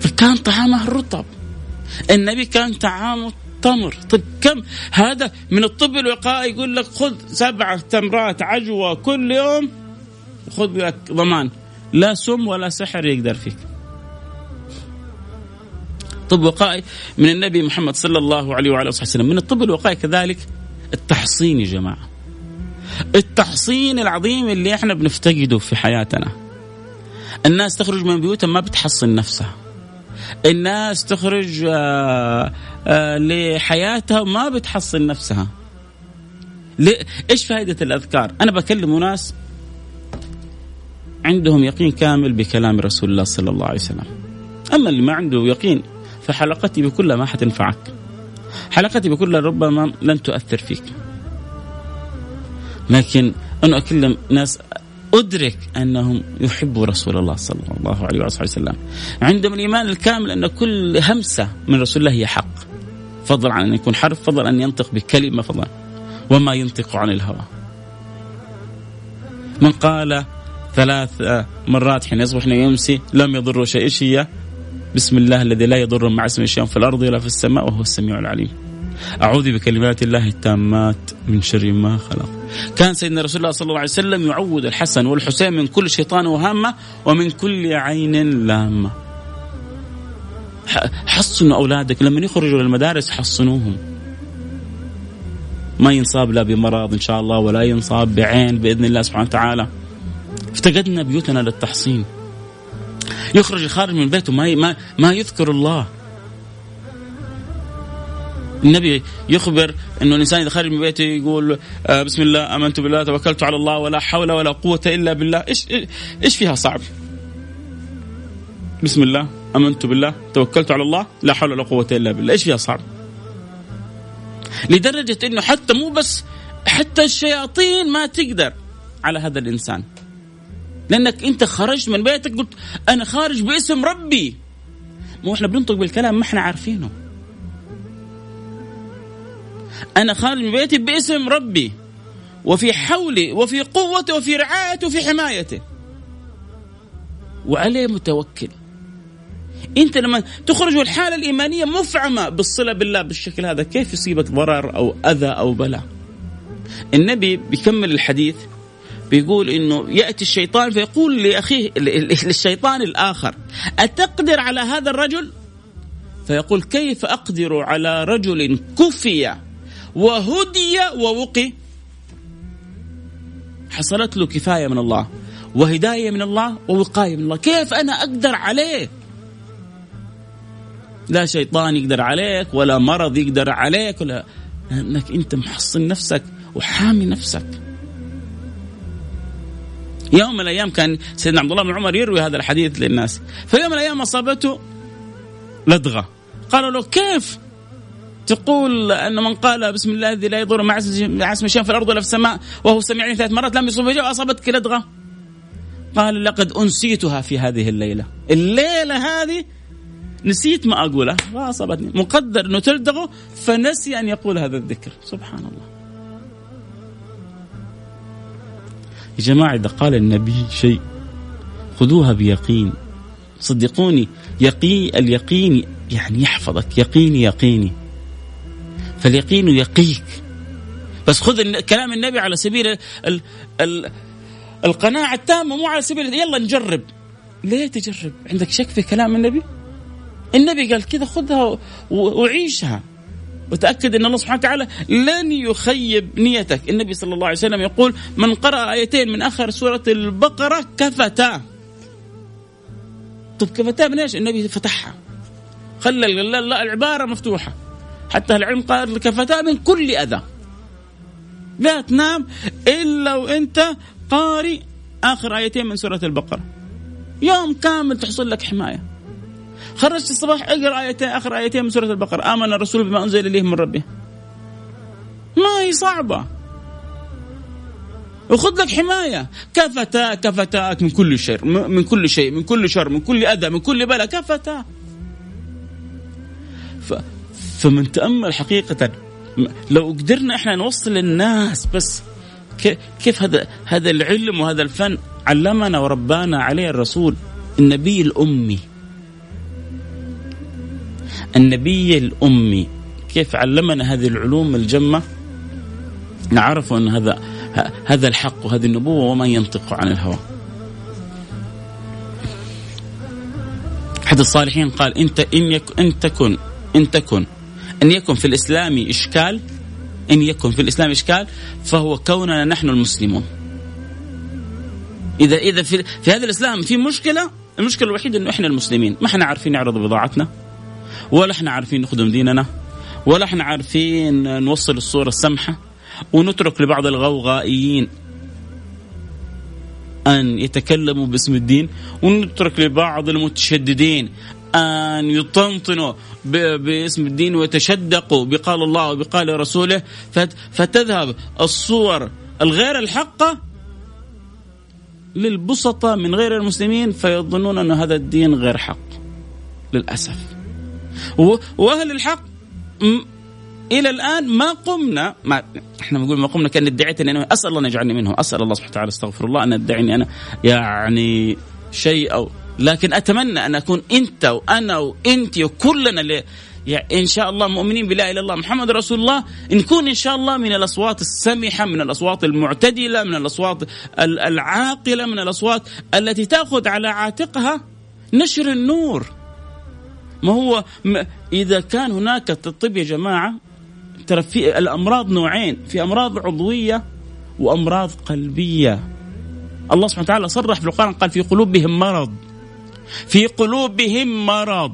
فكان طعامها الرطب، النبي كان طعامه التمر. طب كم هذا من الطب الوقائي؟ يقول لك خذ سبعة تمرات عجوة كل يوم وخذ لك ضمان، لا سم ولا سحر يقدر فيك. طب وقائي من النبي محمد صلى الله عليه وعلى آله وسلم. من الطب الوقائي كذلك التحصين يا جماعة، التحصين العظيم اللي احنا بنفتقده في حياتنا. الناس تخرج من بيوتها ما بتحصن نفسها، الناس تخرج آآ آآ لحياتها ما بتحصن نفسها. ايش فائدة الأذكار؟ انا بكلم ناس عندهم يقين كامل بكلام رسول الله صلى الله عليه وسلم، اما اللي ما عنده يقين فحلقتي بكلها ما حتنفعك، حلقتي بكلها ربما لن تؤثر فيك. لكن أنا أكلم ناس أدرك أنهم يحبوا رسول الله صلى الله عليه وسلم، عندهم الإيمان الكامل أن كل همسة من رسول الله هي حق، فضل عن أن يكون حرف، فضل أن ينطق بكلمة، فضل وما ينطق عن الهوى. من قال ثلاث مرات حين يصبح حين يمسي لم يضر شيء شيء بسم الله الذي لا يضر مع اسمه شيء في الأرض ولا في السماء وهو السميع العليم، أعوذ بكلمات الله التامات من شر ما خلق. كان سيدنا رسول الله صلى الله عليه وسلم يعود الحسن والحسين من كل شيطان وهامة ومن كل عين لامة. حصنوا أولادك لما يخرجوا للمدارس، حصنوهم ما ينصاب لا بمرض إن شاء الله ولا ينصاب بعين بإذن الله سبحانه وتعالى. افتقدنا بيوتنا للتحصين. يخرج الخارج من بيته ما ما, ما يذكر الله، النبي يخبر أنه الإنسان إذا خرج من بيته يقول بسم الله آمنت بالله توكلت على الله ولا حول ولا قوة إلا بالله. إيش إيش فيها صعب؟ بسم الله آمنت بالله توكلت على الله لا حول ولا قوة إلا بالله، إيش فيها صعب؟ لدرجة أنه حتى مو بس حتى الشياطين ما تقدر على هذا الإنسان، لأنك أنت خرجت من بيتك قلت أنا خارج باسم ربي. مو إحنا بننطق بالكلام ما إحنا عارفينه، أنا خارج من بيتي باسم ربي وفي حولي وفي قوته وفي رعايته وفي حمايته وعليه متوكل. أنت لما تخرج والحالة الإيمانية مفعمة بالصلة بالله بالشكل هذا كيف يصيبك ضرر أو أذى أو بلاء؟ النبي بيكمل الحديث بيقول إنه يأتي الشيطان فيقول لأخيه للشيطان الآخر أتقدر على هذا الرجل؟ فيقول كيف أقدر على رجل كفي وهدي ووقي، حصلت له كفاية من الله وهداية من الله ووقاية من الله، كيف أنا أقدر عليه؟ لا شيطان يقدر عليك ولا مرض يقدر عليك، ولا أنك أنت محصن نفسك وحامي نفسك. يوم من الأيام كان سيدنا عبد الله بن عمر يروي هذا الحديث للناس، فيوم من الأيام أصابته لدغة، قالوا له كيف تقول أن من قال بسم الله الذي لا يضر مع اسمه شيء في الأرض ولا في السماء وهو سميع ثلاث مرات لم يصب بشيء أصابتك لدغة؟ قال لقد أنسيتها في هذه الليلة، الليلة هذه نسيت ما أقوله وأصابتني، مقدر أنه تلدغه فنسي أن يقول هذا الذكر. سبحان الله يا جماعة، إذا قال النبي شيء خذوها بيقين، صدقوني يقين اليقين يعني يحفظك، يقيني يقيني فاليقين يقيك. بس خذ كلام النبي على سبيل ال ال ال القناعة التامة، مو على سبيل يلا نجرب. ليه تجرب؟ عندك شك في كلام النبي؟ النبي قال كذا خذها وعيشها وتأكد أن الله سبحانه وتعالى لن يخيب نيتك. النبي صلى الله عليه وسلم يقول من قرأ آيتين من آخر سورة البقرة كفتا. طب كفتا من إيش؟ النبي فتحها، خلى العبارة مفتوحة، حتى العلم قال كفتا من كل أذى، لا تنام إلا وإنت قارئ آخر آيتين من سورة البقرة، يوم كامل تحصل لك حماية. خرجت الصباح اقرأ آيتين آخر آيتين من سورة البقرة، آمن الرسول بما أنزل إليه من ربه، ما هي صعبة، وخذ لك حماية. كفتا كفتاك من كل شر، من كل شيء، من كل شر، من كل أذى، من كل بلا، كفتا. ف... فمن تأمل حقيقة لو قدرنا إحنا نوصل للناس بس ك... كيف هذا هذا العلم وهذا الفن علمنا وربانا عليه الرسول النبي الأمي، النبي الأمي كيف علمنا هذه العلوم الجمة، نعرف أن هذا هذا الحق وهذه النبوة وما ينطق عن الهوى. أحد الصالحين قال أنت إن يكن إن تكن إن تكن أن يكن في الإسلام إشكال إن يكن في الإسلام إشكال فهو كوننا نحن المسلمون. إذا إذا في في هذا الإسلام في مشكلة، المشكلة الوحيدة إنه إحنا المسلمين ما إحنا عارفين نعرض بضاعتنا، ولا احنا عارفين نخدم ديننا، ولا احنا عارفين نوصل الصورة السمحة، ونترك لبعض الغوغائيين أن يتكلموا باسم الدين، ونترك لبعض المتشددين أن يطنطنوا باسم الدين ويتشدقوا بقال الله وبقال رسوله، فتذهب الصور الغير الحقة للبسطة من غير المسلمين فيظنون أن هذا الدين غير حق للأسف. وأهل الحق م... إلى الآن ما قمنا ما... إحنا نقول ما قمنا كأن ادعيت أنه أسأل الله أن يجعلني منهم، أسأل الله سبحانه وتعالى استغفر الله أن أدعيني أنا يعني شيء أو، لكن أتمنى أن أكون أنت وأنا وأنت وكلنا ل... يعني إن شاء الله مؤمنين بلا إله إلا الله محمد رسول الله، نكون إن شاء الله من الأصوات السمحة، من الأصوات المعتدلة، من الأصوات العاقلة، من الأصوات التي تأخذ على عاتقها نشر النور. ما هو إذا كان هناك الطب يا جماعة، ترى في الأمراض نوعين، في أمراض عضوية وأمراض قلبية. الله سبحانه وتعالى صرح في القرآن قال في قلوبهم مرض، في قلوبهم مرض،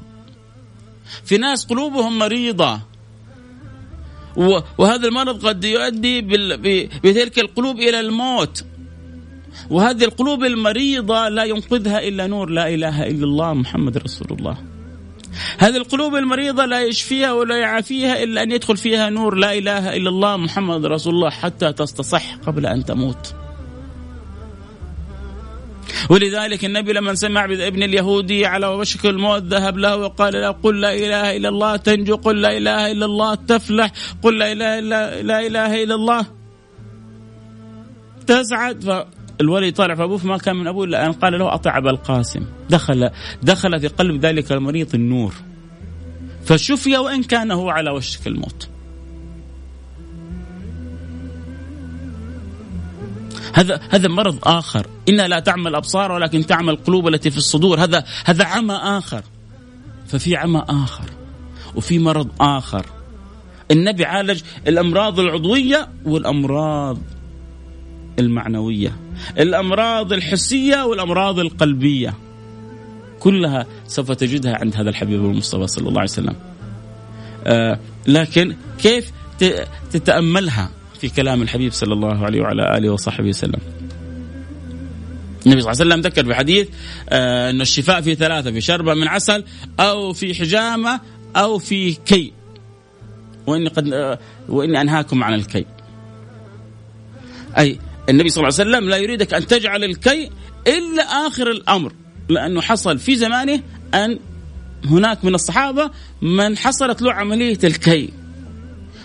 في ناس قلوبهم مريضة، وهذا المرض قد يؤدي بتلك القلوب إلى الموت. وهذه القلوب المريضة لا ينقذها إلا نور لا إله إلا الله محمد رسول الله. هذه القلوب المريضة لا يشفيها ولا يعافيها إلا أن يدخل فيها نور لا إله إلا الله محمد رسول الله حتى تستصح قبل أن تموت. ولذلك النبي لما سمع بابن اليهودي على وشك الموت ذهب له وقال له قل لا إله إلا الله تنجو، قل لا إله إلا الله تفلح، قل لا إله إلا, لا إله إلا الله تسعد. فالولي طالع فأبوه ما كان من أبوه إلا أن قال له أطع أبا القاسم. دخل دخل في قلب ذلك المريض النور فشفي وإن كان هو على وشك الموت. هذا هذا مرض آخر، إنها لا تعمى الأبصار ولكن تعمى القلوب التي في الصدور. هذا هذا عمى آخر. ففي عمى آخر وفي مرض آخر. النبي عالج الأمراض العضوية والأمراض المعنوية، الأمراض الحسية والأمراض القلبية، كلها سوف تجدها عند هذا الحبيب المصطفى صلى الله عليه وسلم. آه لكن كيف تتأملها في كلام الحبيب صلى الله عليه وعلى آله وصحبه وسلم. النبي صلى الله عليه وسلم ذكر في حديث آه أن الشفاء في ثلاثة، في شربة من عسل أو في حجامة أو في كي، وإن قد آه وإني أنهاكم عن الكي. أي النبي صلى الله عليه وسلم لا يريدك أن تجعل الكي إلا آخر الأمر، لأنه حصل في زمانه أن هناك من الصحابة من حصلت له عملية الكي،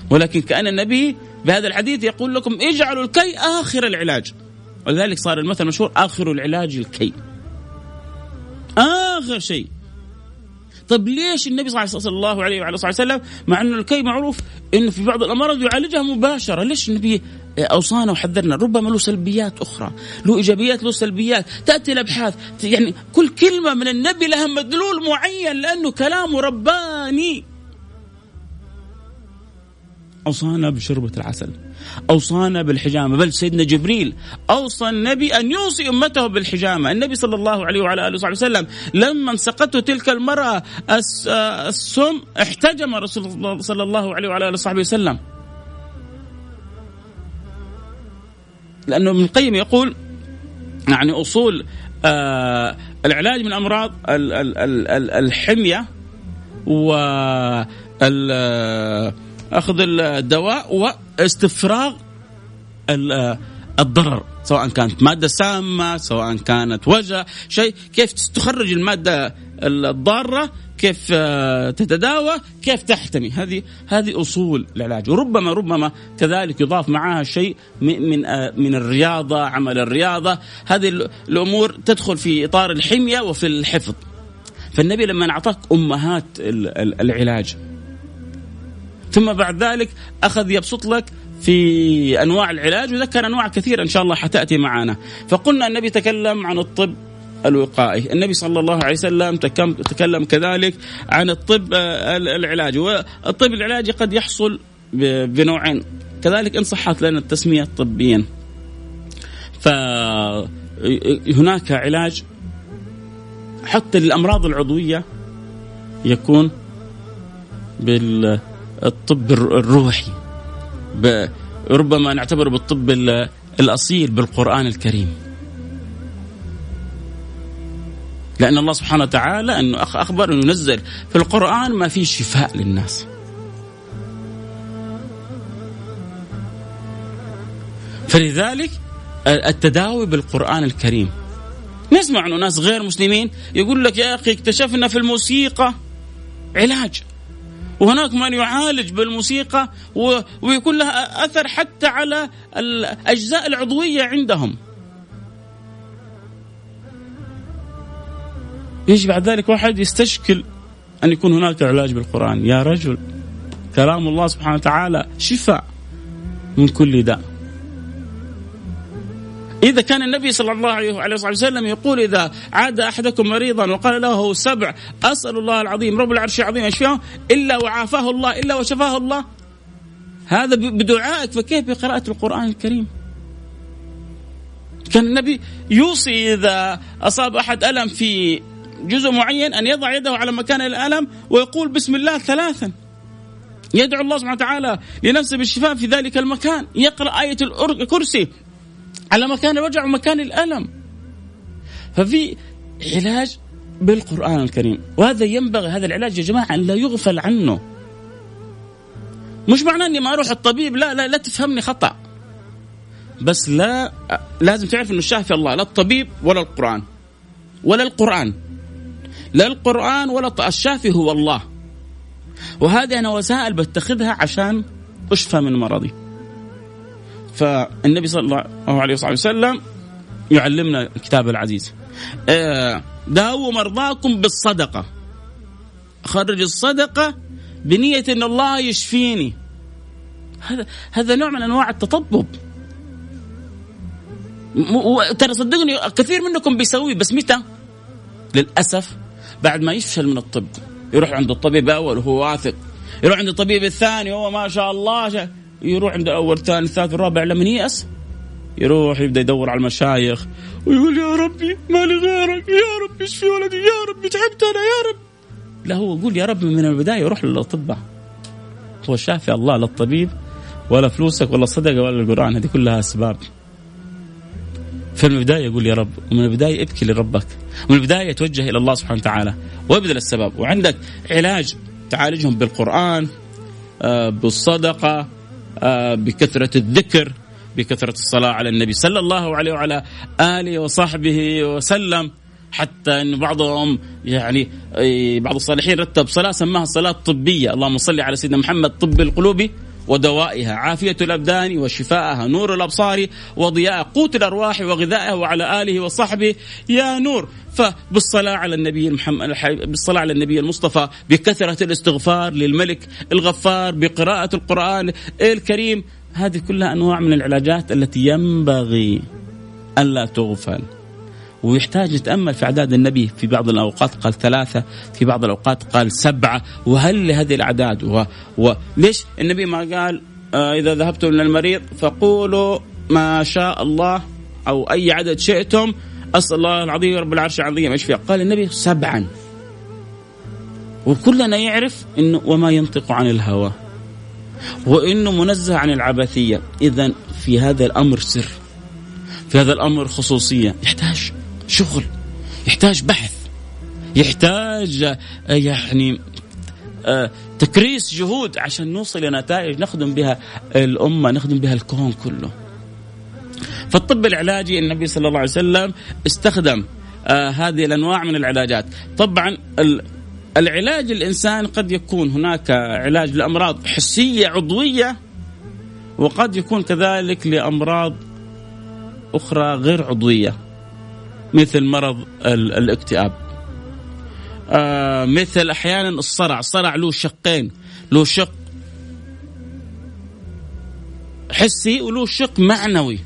ولكن كأن النبي بهذا الحديث يقول لكم اجعلوا الكي آخر العلاج. ولذلك صار المثل المشهور آخر العلاج الكي، آخر شيء. طب ليش النبي صلى الله عليه وعلى صلى الله عليه وسلم مع أنه الكي معروف أنه في بعض الأمراض يعالجها مباشرة، ليش النبي أوصانا وحذرنا؟ ربما له سلبيات أخرى، له إيجابيات له سلبيات. تأتي الأبحاث، يعني كل كلمة من النبي لها مدلول معين لأنه كلام رباني. أوصانا بشربة العسل، أوصانا بالحجامة، بل سيدنا جبريل أوصى النبي أن يوصي أمته بالحجامة. النبي صلى الله عليه وعلى آله وصحبه وسلم لما سقته تلك المرأة السم احتجم رسول الله صلى الله عليه وعلى آله وصحبه وسلم، لأنه ابن القيم يقول يعني أصول آه العلاج من أمراض ال ال ال ال الحمية وال أخذ الدواء واستفراغ الضرر، سواء كانت مادة سامة، سواء كانت وجع شيء، كيف تستخرج المادة الضارة، كيف تتداوى، كيف تحتمي. هذه هذه أصول العلاج. وربما ربما كذلك يضاف معها شيء من من الرياضة، عمل الرياضة. هذه الأمور تدخل في إطار الحمية وفي الحفظ. فالنبي لما أعطاك أمهات العلاج ثم بعد ذلك أخذ يبسط لك في أنواع العلاج وذكر أنواع كثيرة إن شاء الله حتأتي معنا. فقلنا النبي تكلم عن الطب الوقائي، النبي صلى الله عليه وسلم تكلم كذلك عن الطب العلاجي. والطب العلاجي قد يحصل بنوعين كذلك إن صحت لنا التسمية طبيا. فهناك علاج حتى للأمراض العضوية يكون بال الطب الروحي، ربما نعتبره بالطب الأصيل بالقرآن الكريم، لأن الله سبحانه وتعالى أنه أخبر أنه نزل في القرآن ما فيه شفاء للناس. فلذلك التداوي بالقرآن الكريم. نسمع أنه ناس غير مسلمين يقول لك يا أخي اكتشفنا في الموسيقى علاج، وهناك من يعالج بالموسيقى ويكون لها أثر حتى على الأجزاء العضوية عندهم. يجي بعد ذلك واحد يستشكل أن يكون هناك علاج بالقرآن. يا رجل، كلام الله سبحانه وتعالى شفاء من كل داء. إذا كان النبي صلى الله عليه وسلم يقول إذا عاد أحدكم مريضا وقال له سبع أسأل الله العظيم رب العرش العظيم أشفاه إلا وعافاه الله إلا وشفاه الله، هذا بدعائك، فكيف بقراءة القرآن الكريم؟ كان النبي يوصي إذا أصاب أحد ألم في جزء معين أن يضع يده على مكان الألم ويقول بسم الله ثلاثا. يدعو الله سبحانه وتعالى لنفسه بالشفاء في ذلك المكان، يقرأ آية الكرسي على مكان الوجع ومكان الألم. ففي علاج بالقرآن الكريم، وهذا ينبغي هذا العلاج يا جماعة أن لا يغفل عنه. مش معناه أني ما أروح الطبيب، لا لا لا تفهمني خطأ، بس لا لازم تعرف أنه الشافي الله لا الطبيب ولا القرآن ولا القرآن لا القرآن ولا الشافي هو الله. وهذه أنا وسائل بتخذها عشان أشفى من مرضي. فالنبي صلى الله عليه وصحبه وسلم يعلمنا كتاب العزيز، داووا مرضاكم بالصدقة، خرج الصدقة بنية أن الله يشفيني. هذا هذا نوع من أنواع التطبب. ترى صدقني كثير منكم بيسويه، بس متى؟ للأسف بعد ما يفشل من الطب، يروح عند الطبيب أول هو واثق، يروح عند الطبيب الثاني هو ما شاء الله، يروح عند أول ثاني ثالث الرابع، لمن يأس يروح يبدأ يدور على المشايخ ويقول يا ربي ما لي غيرك، يا ربي اشفي ولدي، يا ربي تعبت أنا، يا رب. لا، هو يقول يا رب من البداية، روح للأطباء، هو الشافي الله لا الطبيب ولا فلوسك ولا الصدقة ولا القرآن، هذه كلها أسباب. في البداية يقول يا رب، ومن البداية ابكي لربك، ومن البداية توجه إلى الله سبحانه وتعالى وابذل السبب. وعندك علاج تعالجهم بالقرآن، بالصدقة، بكثرة الذكر، بكثرة الصلاة على النبي صلى الله عليه وعلى آله وصحبه وسلم، حتى أن بعضهم يعني بعض الصالحين رتب صلاة سماها صلاة طبية، اللهم صل على سيدنا محمد طب القلوب ودوائها، عافية الأبدان وشفائها، نور الأبصار وضياء، قوت الأرواح وغذائها، وعلى آله وصحبه يا نور. فبالصلاة على النبي محمد، بالصلاة على النبي المصطفى، بكثرة الاستغفار للملك الغفار، بقراءة القرآن الكريم، هذه كلها أنواع من العلاجات التي ينبغي ألا تغفل. ويحتاج نتأمل في أعداد النبي، في بعض الأوقات قال ثلاثة، في بعض الأوقات قال سبعة، وهل لهذه الأعداد؟ وليش النبي ما قال إذا ذهبتم للمريض فقولوا ما شاء الله أو أي عدد شئتم، أسأل الله العظيم رب العرش العظيم إيش فيه؟ قال النبي سبعا، وكلنا يعرف إنه وما ينطق عن الهوى، وإنه منزه عن العبثية. إذن في هذا الأمر سر، في هذا الأمر خصوصية، يحتاج شغل، يحتاج بحث، يحتاج يعني تكريس جهود عشان نوصل لنتائج نخدم بها الأمة، نخدم بها الكون كله. فالطب العلاجي النبي صلى الله عليه وسلم استخدم هذه الأنواع من العلاجات. طبعا العلاج الإنسان قد يكون هناك علاج لأمراض حسية عضوية، وقد يكون كذلك لأمراض أخرى غير عضوية، مثل مرض الاكتئاب، آه مثل أحيانا الصرع. الصرع له شقين، له شق حسي وله شق معنوي.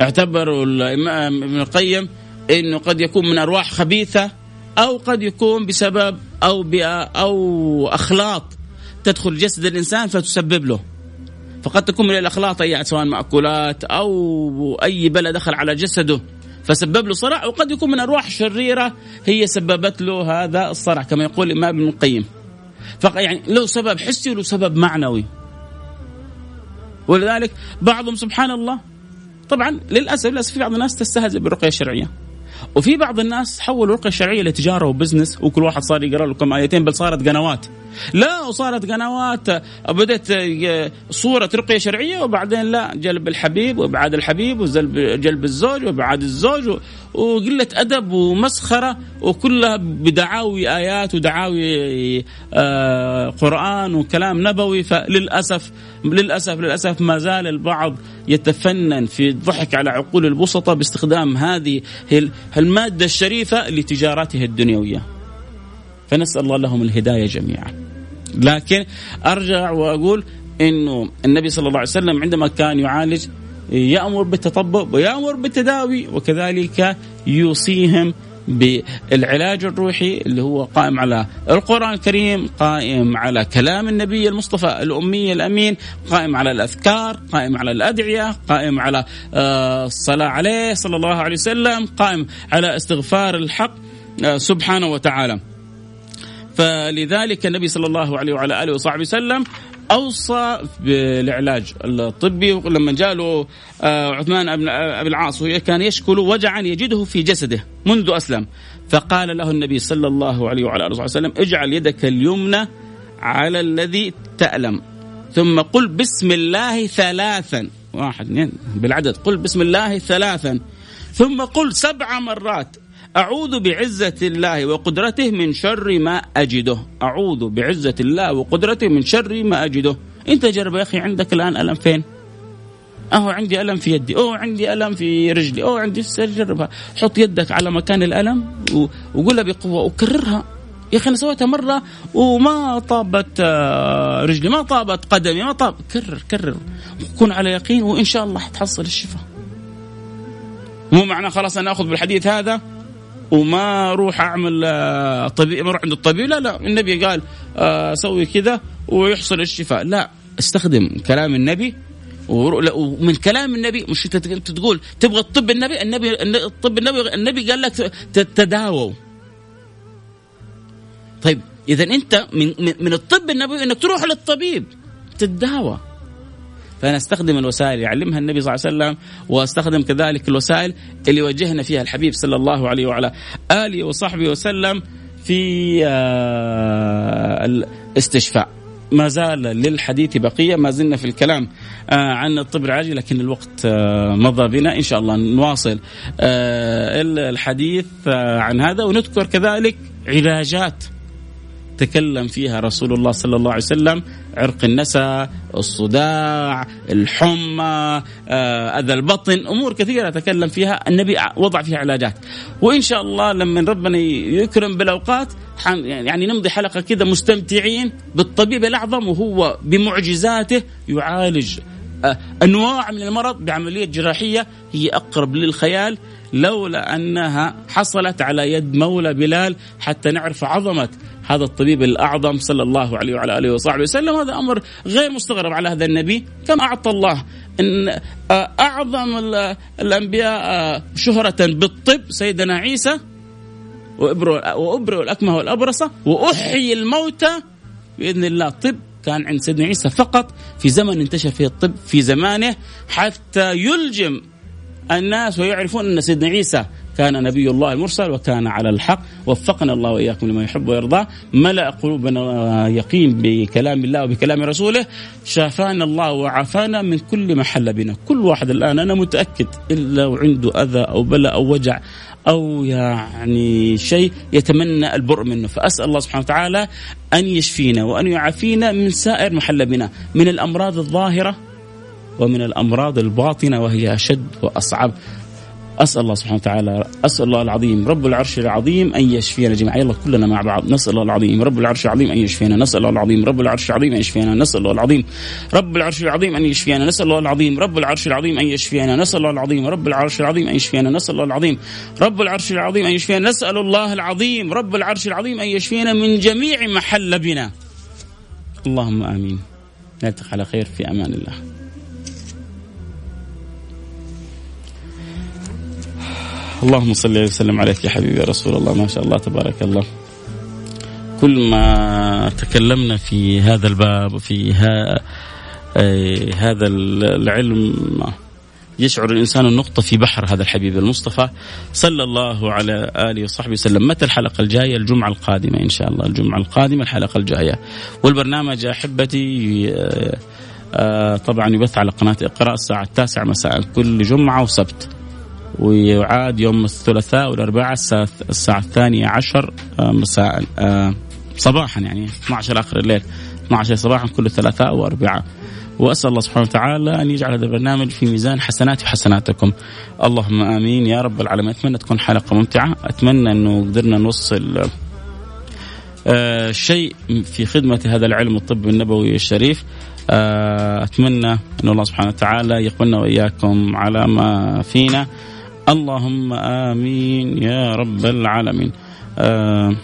اعتبروا الإمام ابن القيم إنه قد يكون من أرواح خبيثة، أو قد يكون بسبب أو بيئة أو أخلاط تدخل جسد الإنسان فتسبب له. فقد تكون من الأخلاط أي سواء مأكولات أو أي بلى دخل على جسده فسبب له صرع، وقد يكون من أرواح شريرة هي سببت له هذا الصرع، كما يقول الإمام ابن القيم. فيعني له سبب حسي وله سبب معنوي. ولذلك بعضهم سبحان الله، طبعا للأسف للأسف في بعض الناس تستهزئ بالرقية الشرعية، وفي بعض الناس حولوا الرقية الشرعية لتجارة وبزنس، وكل واحد صار يقرأ له كم آيتين، بل صارت قنوات. لا، وصارت قنوات بدأت صورة رقية شرعية، وبعدين لا جلب الحبيب وإبعاد الحبيب وجلب الزوج وإبعاد الزوج، وقلة أدب ومسخرة، وكلها بدعاوي آيات ودعاوي قرآن وكلام نبوي. فللأسف للأسف للأسف ما زال البعض يتفنن في الضحك على عقول البسطة باستخدام هذه المادة الشريفة لتجارته الدنيوية. فنسأل الله لهم الهداية جميعا. لكن أرجع وأقول إنه النبي صلى الله عليه وسلم عندما كان يعالج يأمر بالتطبب ويأمر بالتداوي، وكذلك يوصيهم بالعلاج الروحي اللي هو قائم على القرآن الكريم، قائم على كلام النبي المصطفى الأمي الأمين، قائم على الأذكار، قائم على الأدعية، قائم على الصلاة عليه صلى الله عليه وسلم، قائم على استغفار الحق سبحانه وتعالى. فلذلك النبي صلى الله عليه وعلى آله وصحبه وسلم أوصى بالعلاج الطبي. لما جاء له عثمان بن أبي العاص كان يشكل وجعا يجده في جسده منذ أسلم، فقال له النبي صلى الله عليه وعلى آله وسلم: اجعل يدك اليمنى على الذي تألم ثم قل بسم الله ثلاثا، واحد اثنين بالعدد، قل بسم الله ثلاثا ثم قل سبع مرات: أعوذ بعزة الله وقدرته من شر ما أجده، أعوذ بعزة الله وقدرته من شر ما أجده. أنت جرب يا أخي، عندك الآن ألم فين؟ أهو عندي ألم في يدي، أو عندي ألم في رجلي، أو عندي جربها، حط يدك على مكان الألم وقولها بقوة وكررها. يا أخي أنا سويتها مرة وما طابت رجلي، ما طابت قدمي، ما طاب، كرر كرر وكن على يقين وإن شاء الله حتحصل الشفاء. مو معنى خلاص أنا أخذ بالحديث هذا وما روح أعمل طبيب، ما روح عند الطبيب، لا لا، النبي قال سوي كذا ويحصل الشفاء، لا، استخدم كلام النبي. ومن كلام النبي مش تقول تبغى الطب النبي، النبي الطب النبي النبي قال لك تتداووا. طيب إذا أنت من من الطب النبي إنك تروح للطبيب تتداوى. فأنا استخدم الوسائل اللي علمها النبي صلى الله عليه وسلم، واستخدم كذلك الوسائل اللي وجهنا فيها الحبيب صلى الله عليه وعلى آله وصحبه وسلم في الاستشفاء. ما زال للحديث بقية، ما زلنا في الكلام عن الطب العاجل، لكن الوقت مضى بنا. إن شاء الله نواصل الحديث عن هذا، ونذكر كذلك علاجات تكلم فيها رسول الله صلى الله عليه وسلم: عرق النسا، الصداع، الحمى، أذى البطن، أمور كثيرة تكلم فيها النبي، وضع فيها علاجات. وإن شاء الله لما ربنا يكرم بالأوقات يعني نمضي حلقة كده مستمتعين بالطبيب الأعظم وهو بمعجزاته يعالج أنواع من المرض بعملية جراحية هي أقرب للخيال، لولا أنها حصلت على يد مولى بلال حتى نعرف عظمة هذا الطبيب الأعظم صلى الله عليه وعلى آله وصحبه وسلم. هذا أمر غير مستغرب على هذا النبي، كم أعطى الله أن أعظم الأنبياء شهرة بالطب سيدنا عيسى: وأبرئ الأكمه والأبرص وأحيي الموتى بإذن الله. طب كان عند سيدنا عيسى فقط، في زمن انتشر فيه الطب في زمانه حتى يلجم الناس ويعرفون أن سيدنا عيسى كان نبي الله المرسل وكان على الحق. وفقنا الله وإياكم لما يحب ويرضى، ملأ قلوبنا يقين بكلام الله وبكلام رسوله، شافانا الله وعافانا من كل ما حل بنا. كل واحد الآن أنا متأكد إلا وعنده أذى أو بلاء أو وجع أو يعني شيء يتمنى البرء منه، فأسأل الله سبحانه وتعالى أن يشفينا وأن يعافينا من سائر ما حل بنا من الأمراض الظاهرة ومن الأمراض الباطنة وهي أشد وأصعب. أسأل الله سبحانه وتعالى، أسأل الله العظيم رب العرش العظيم أن يشفينا جميعا. يلا كلنا مع بعض، نسأل الله العظيم رب العرش العظيم أن يشفينا، نسأل الله العظيم رب العرش العظيم أن يشفينا، نسأل الله العظيم رب العرش العظيم أن يشفينا، نسأل الله العظيم رب العرش العظيم أن يشفينا، نسأل الله العظيم رب العرش العظيم أن يشفينا، نسأل الله العظيم رب العرش العظيم أن يشفينا، نسأل الله العظيم رب العرش العظيم أن يشفينا من جميع ما حل بنا. اللهم آمين. نلتقي على خير في أمان الله. اللهم صل وسلم عليك يا حبيبي يا رسول الله. ما شاء الله تبارك الله، كل ما تكلمنا في هذا الباب وفي هذا العلم يشعر الإنسان النقطة في بحر هذا الحبيب المصطفى صلى الله على آله وصحبه وسلم. متى الحلقة الجاية؟ الجمعة القادمة إن شاء الله، الجمعة القادمة الحلقة الجاية. والبرنامج أحبتي طبعا يبث على قناة إقراء الساعة التاسعة مساء كل جمعة وسبت، ويعاد يوم الثلاثاء والأربعاء الساعة الثانية عشر مساء صباحا، يعني اثنا عشر آخر الليل، اثنا عشر صباحا كل ثلاثاء وأربعاء. وأسأل الله سبحانه وتعالى أن يجعل هذا البرنامج في ميزان حسناتي وحسناتكم، اللهم آمين يا رب العالمين. أتمنى تكون حلقة ممتعة، أتمنى أنه قدرنا نوصل أه شيء في خدمة هذا العلم الطب النبوي الشريف. أه أتمنى أن الله سبحانه وتعالى يقبلنا وإياكم على ما فينا، اللهم آمين يا رب العالمين. آه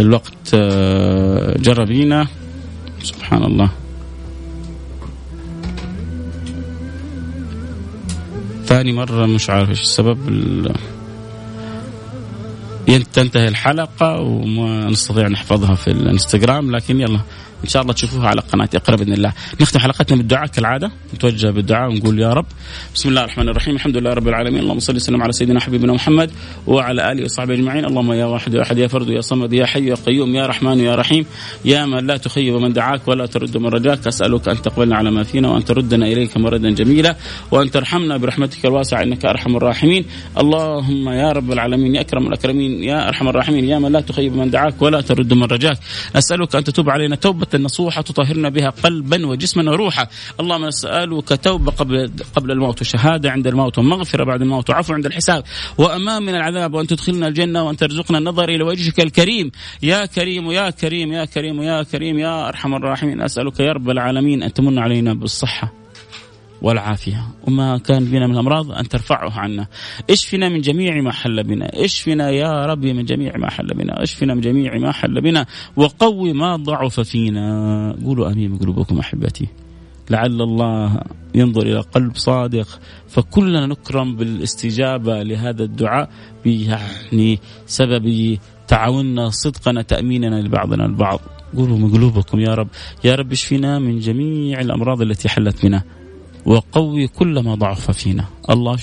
الوقت آه جربينا سبحان الله. ثاني مرة مش عارف إيش السبب، تنتهي الحلقة وما نستطيع نحفظها في الانستغرام، لكن يلا إن شاء الله تشوفوها على قناة إقرأ بإذن الله. نختم حلقتنا بالدعاء كالعادة، نتوجه بالدعاء ونقول يا رب. بسم الله الرحمن الرحيم، الحمد لله رب العالمين، اللهم صل وسلم على سيدنا حبيبنا محمد وعلى آله وصحبه أجمعين. اللهم يا واحد يا أحد يا فرد يا صمد يا حي يا قيوم يا رحمن يا رحيم، يا من لا تخيب من دعاك ولا ترد من رجاك، أسألك أن تقبلنا على ما فينا وأن تردنا إليك مردا جميلا وأن ترحمنا برحمتك الواسعة إنك أرحم الراحمين. اللهم يا رب العالمين يا أكرم الأكرمين يا أرحم الراحمين، يا من لا تخيب من دعاك ولا ترد من رجاك، أسألك أن تتوب علينا توبة النصوحة تطهرنا بها قلبا وجسما وروحا. اللهم نسألك توبة قبل قبل الموت، وشهادة عند الموت، ومغفرة بعد الموت، وعفو عند الحساب، وأمان من العذاب، وأن تدخلنا الجنة، وأن ترزقنا النظر إلى وجهك الكريم يا كريم يا كريم يا كريم يا كريم يا أرحم الراحمين. أسألك يا رب العالمين أن تمن علينا بالصحة والعافية، وما كان بنا من الأمراض أن ترفعه عنا، اشفنا من جميع ما حل بنا، اشفنا يا ربي من جميع ما حل بنا، اشفنا من جميع ما حل بنا، وقوي ما ضعف فينا. قولوا آمين بقلوبكم أحبتي، لعل الله ينظر إلى قلب صادق فكلنا نكرم بالاستجابة لهذا الدعاء، يعني سبب تعاوننا صدقنا تأميننا لبعضنا البعض. قولوا من قلوبكم يا رب، يا رب اشفنا من جميع الأمراض التي حلت بنا، وقوي كل ما ضعف فينا. الله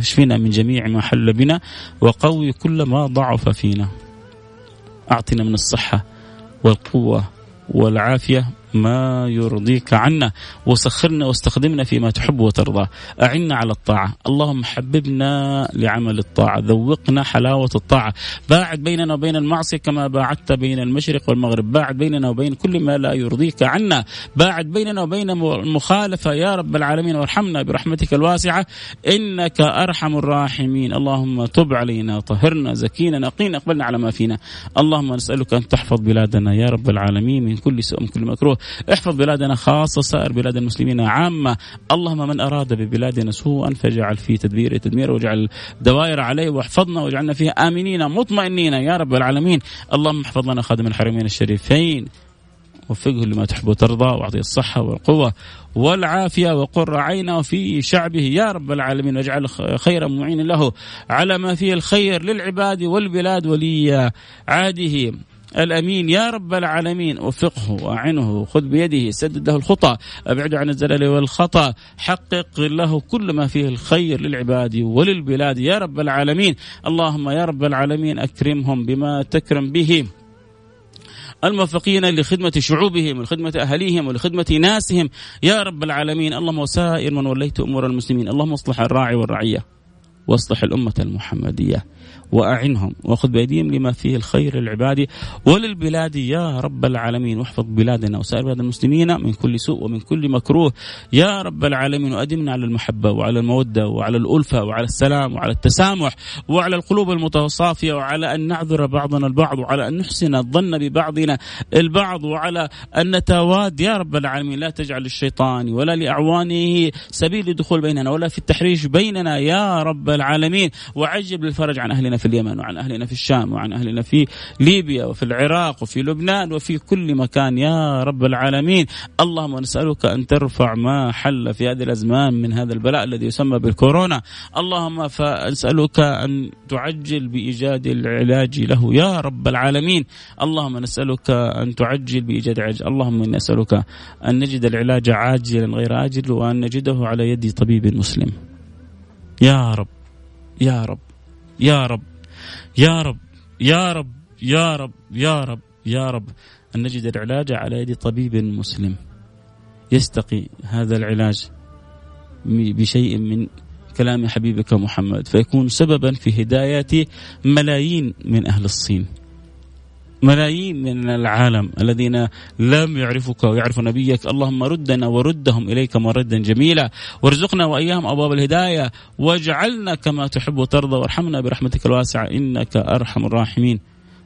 اشفينا من جميع ما حل بنا، وقوي كل ما ضعف فينا. أعطنا من الصحة والقوة والعافية ما يرضيك عنا، وسخرنا واستخدمنا فيما تحب وترضى، أعنا على الطاعة. اللهم حببنا لعمل الطاعة، ذوقنا حلاوة الطاعة، باعد بيننا وبين المعصية كما باعدت بين المشرق والمغرب، باعد بيننا وبين كل ما لا يرضيك عنا، باعد بيننا وبين المخالفة يا رب العالمين، وارحمنا برحمتك الواسعة إنك أرحم الراحمين. اللهم تب علينا، طهرنا، زكينا، نقينا، اقبلنا على ما فينا. اللهم نسألك أن تحفظ بلادنا يا رب العالمين من كل سوء من كل مكروه، احفظ بلادنا خاصة، سائر بلاد المسلمين عامة. اللهم من أراد ببلادنا سوءا فاجعل في تدبيره تدمير، واجعل دوائر عليه، واحفظنا واجعلنا فيها آمنين مطمئنين يا رب العالمين. اللهم احفظ لنا خادم الحرمين الشريفين، وفقه لما تحب وترضى، واعطيه الصحة والقوة والعافية وقرة عين وفي شعبه يا رب العالمين، واجعل خيرا معين له على ما فيه الخير للعباد والبلاد، ولي عهده الأمين يا رب العالمين، وفقه وأعنه، خذ بيده، سدد له الخطى، أبعده عن الزلل والخطأ، حقق له كل ما فيه الخير للعباد وللبلاد يا رب العالمين. اللهم يا رب العالمين أكرمهم بما تكرم به الموفقين لخدمة شعوبهم ولخدمة أهليهم ولخدمة ناسهم يا رب العالمين. اللهم وسائر من وليت أمور المسلمين، اللهم اصلح الراعي والرعية، واصلح الأمة المحمدية، وأعنهم، وخذ بأيديهم لما فيه الخير للعباد وللبلاد يا رب العالمين، واحفظ بلادنا وسائر بلاد المسلمين من كل سوء ومن كل مكروه يا رب العالمين، وأدمنا على المحبة وعلى المودة وعلى الألفة وعلى السلام وعلى التسامح وعلى القلوب المتصافية، وعلى أن نعذر بعضنا البعض، وعلى أن نحسن الظن ببعضنا البعض، وعلى أن نتواد يا رب العالمين. لا تجعل للشيطان ولا لأعوانه سبيل للدخول بيننا ولا في التحريش بيننا يا رب العالمين، وعجب للفرج عن أهلنا في اليمن، وعن أهلنا في الشام، وعن أهلنا في ليبيا، وفي العراق، وفي لبنان، وفي كل مكان يا رب العالمين. اللهم نسألك أن ترفع ما حل في هذه الأزمان من هذا البلاء الذي يسمى بالكورونا. اللهم نسألك أن تعجل بإيجاد العلاج له يا رب العالمين. اللهم نسألك أن تعجل بإيجاد علاج. اللهم نسألك أن نجد العلاج عاجلا غير آجل، وأن نجده على يد طبيب مسلم يا رب يا رب يا رب يا رب يا رب يا رب يا رب يا رب، أن نجد العلاج على يد طبيب مسلم يستقي هذا العلاج بشيء من كلام حبيبك محمد، فيكون سببا في هداية ملايين من أهل الصين، ملايين من العالم الذين لم يعرفك ويعرفوا نبيك. اللهم ردنا وردهم إليك مردا جميلا، وارزقنا وإياهم أبواب الهداية، واجعلنا كما تحب وترضى، وارحمنا برحمتك الواسعة إنك أرحم الراحمين.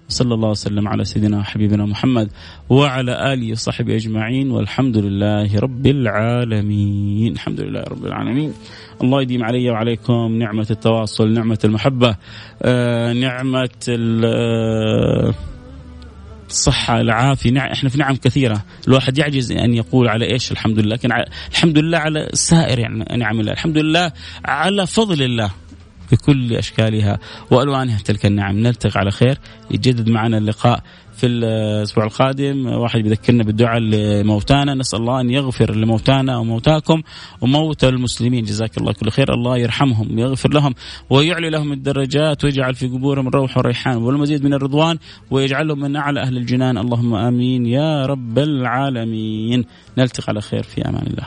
صلى الله وسلم على سيدنا حبيبنا محمد وعلى آله وصحبه أجمعين، والحمد لله رب العالمين. الحمد لله رب العالمين. الله يديم علي وعليكم نعمة التواصل، نعمة المحبة، آه، نعمة ال الصحة العافية. نع... احنا في نعم كثيرة، الواحد يعجز أن يقول على إيش الحمد لله، لكن ع... الحمد لله على سائر يعني نعم الله، الحمد لله على فضل الله، بكل أشكالها وألوانها تلك النعم. نلتقي على خير، يتجدد معنا اللقاء في الأسبوع القادم. واحد بيذكرنا بالدعاء لموتانا، نسأل الله أن يغفر لموتانا وموتاكم وموتى المسلمين، جزاك الله كل خير، الله يرحمهم ويغفر لهم ويعلي لهم الدرجات ويجعل في قبورهم الروح والريحان والمزيد من الرضوان ويجعلهم من أعلى أهل الجنان، اللهم آمين يا رب العالمين. نلتقي على خير، في أمان الله.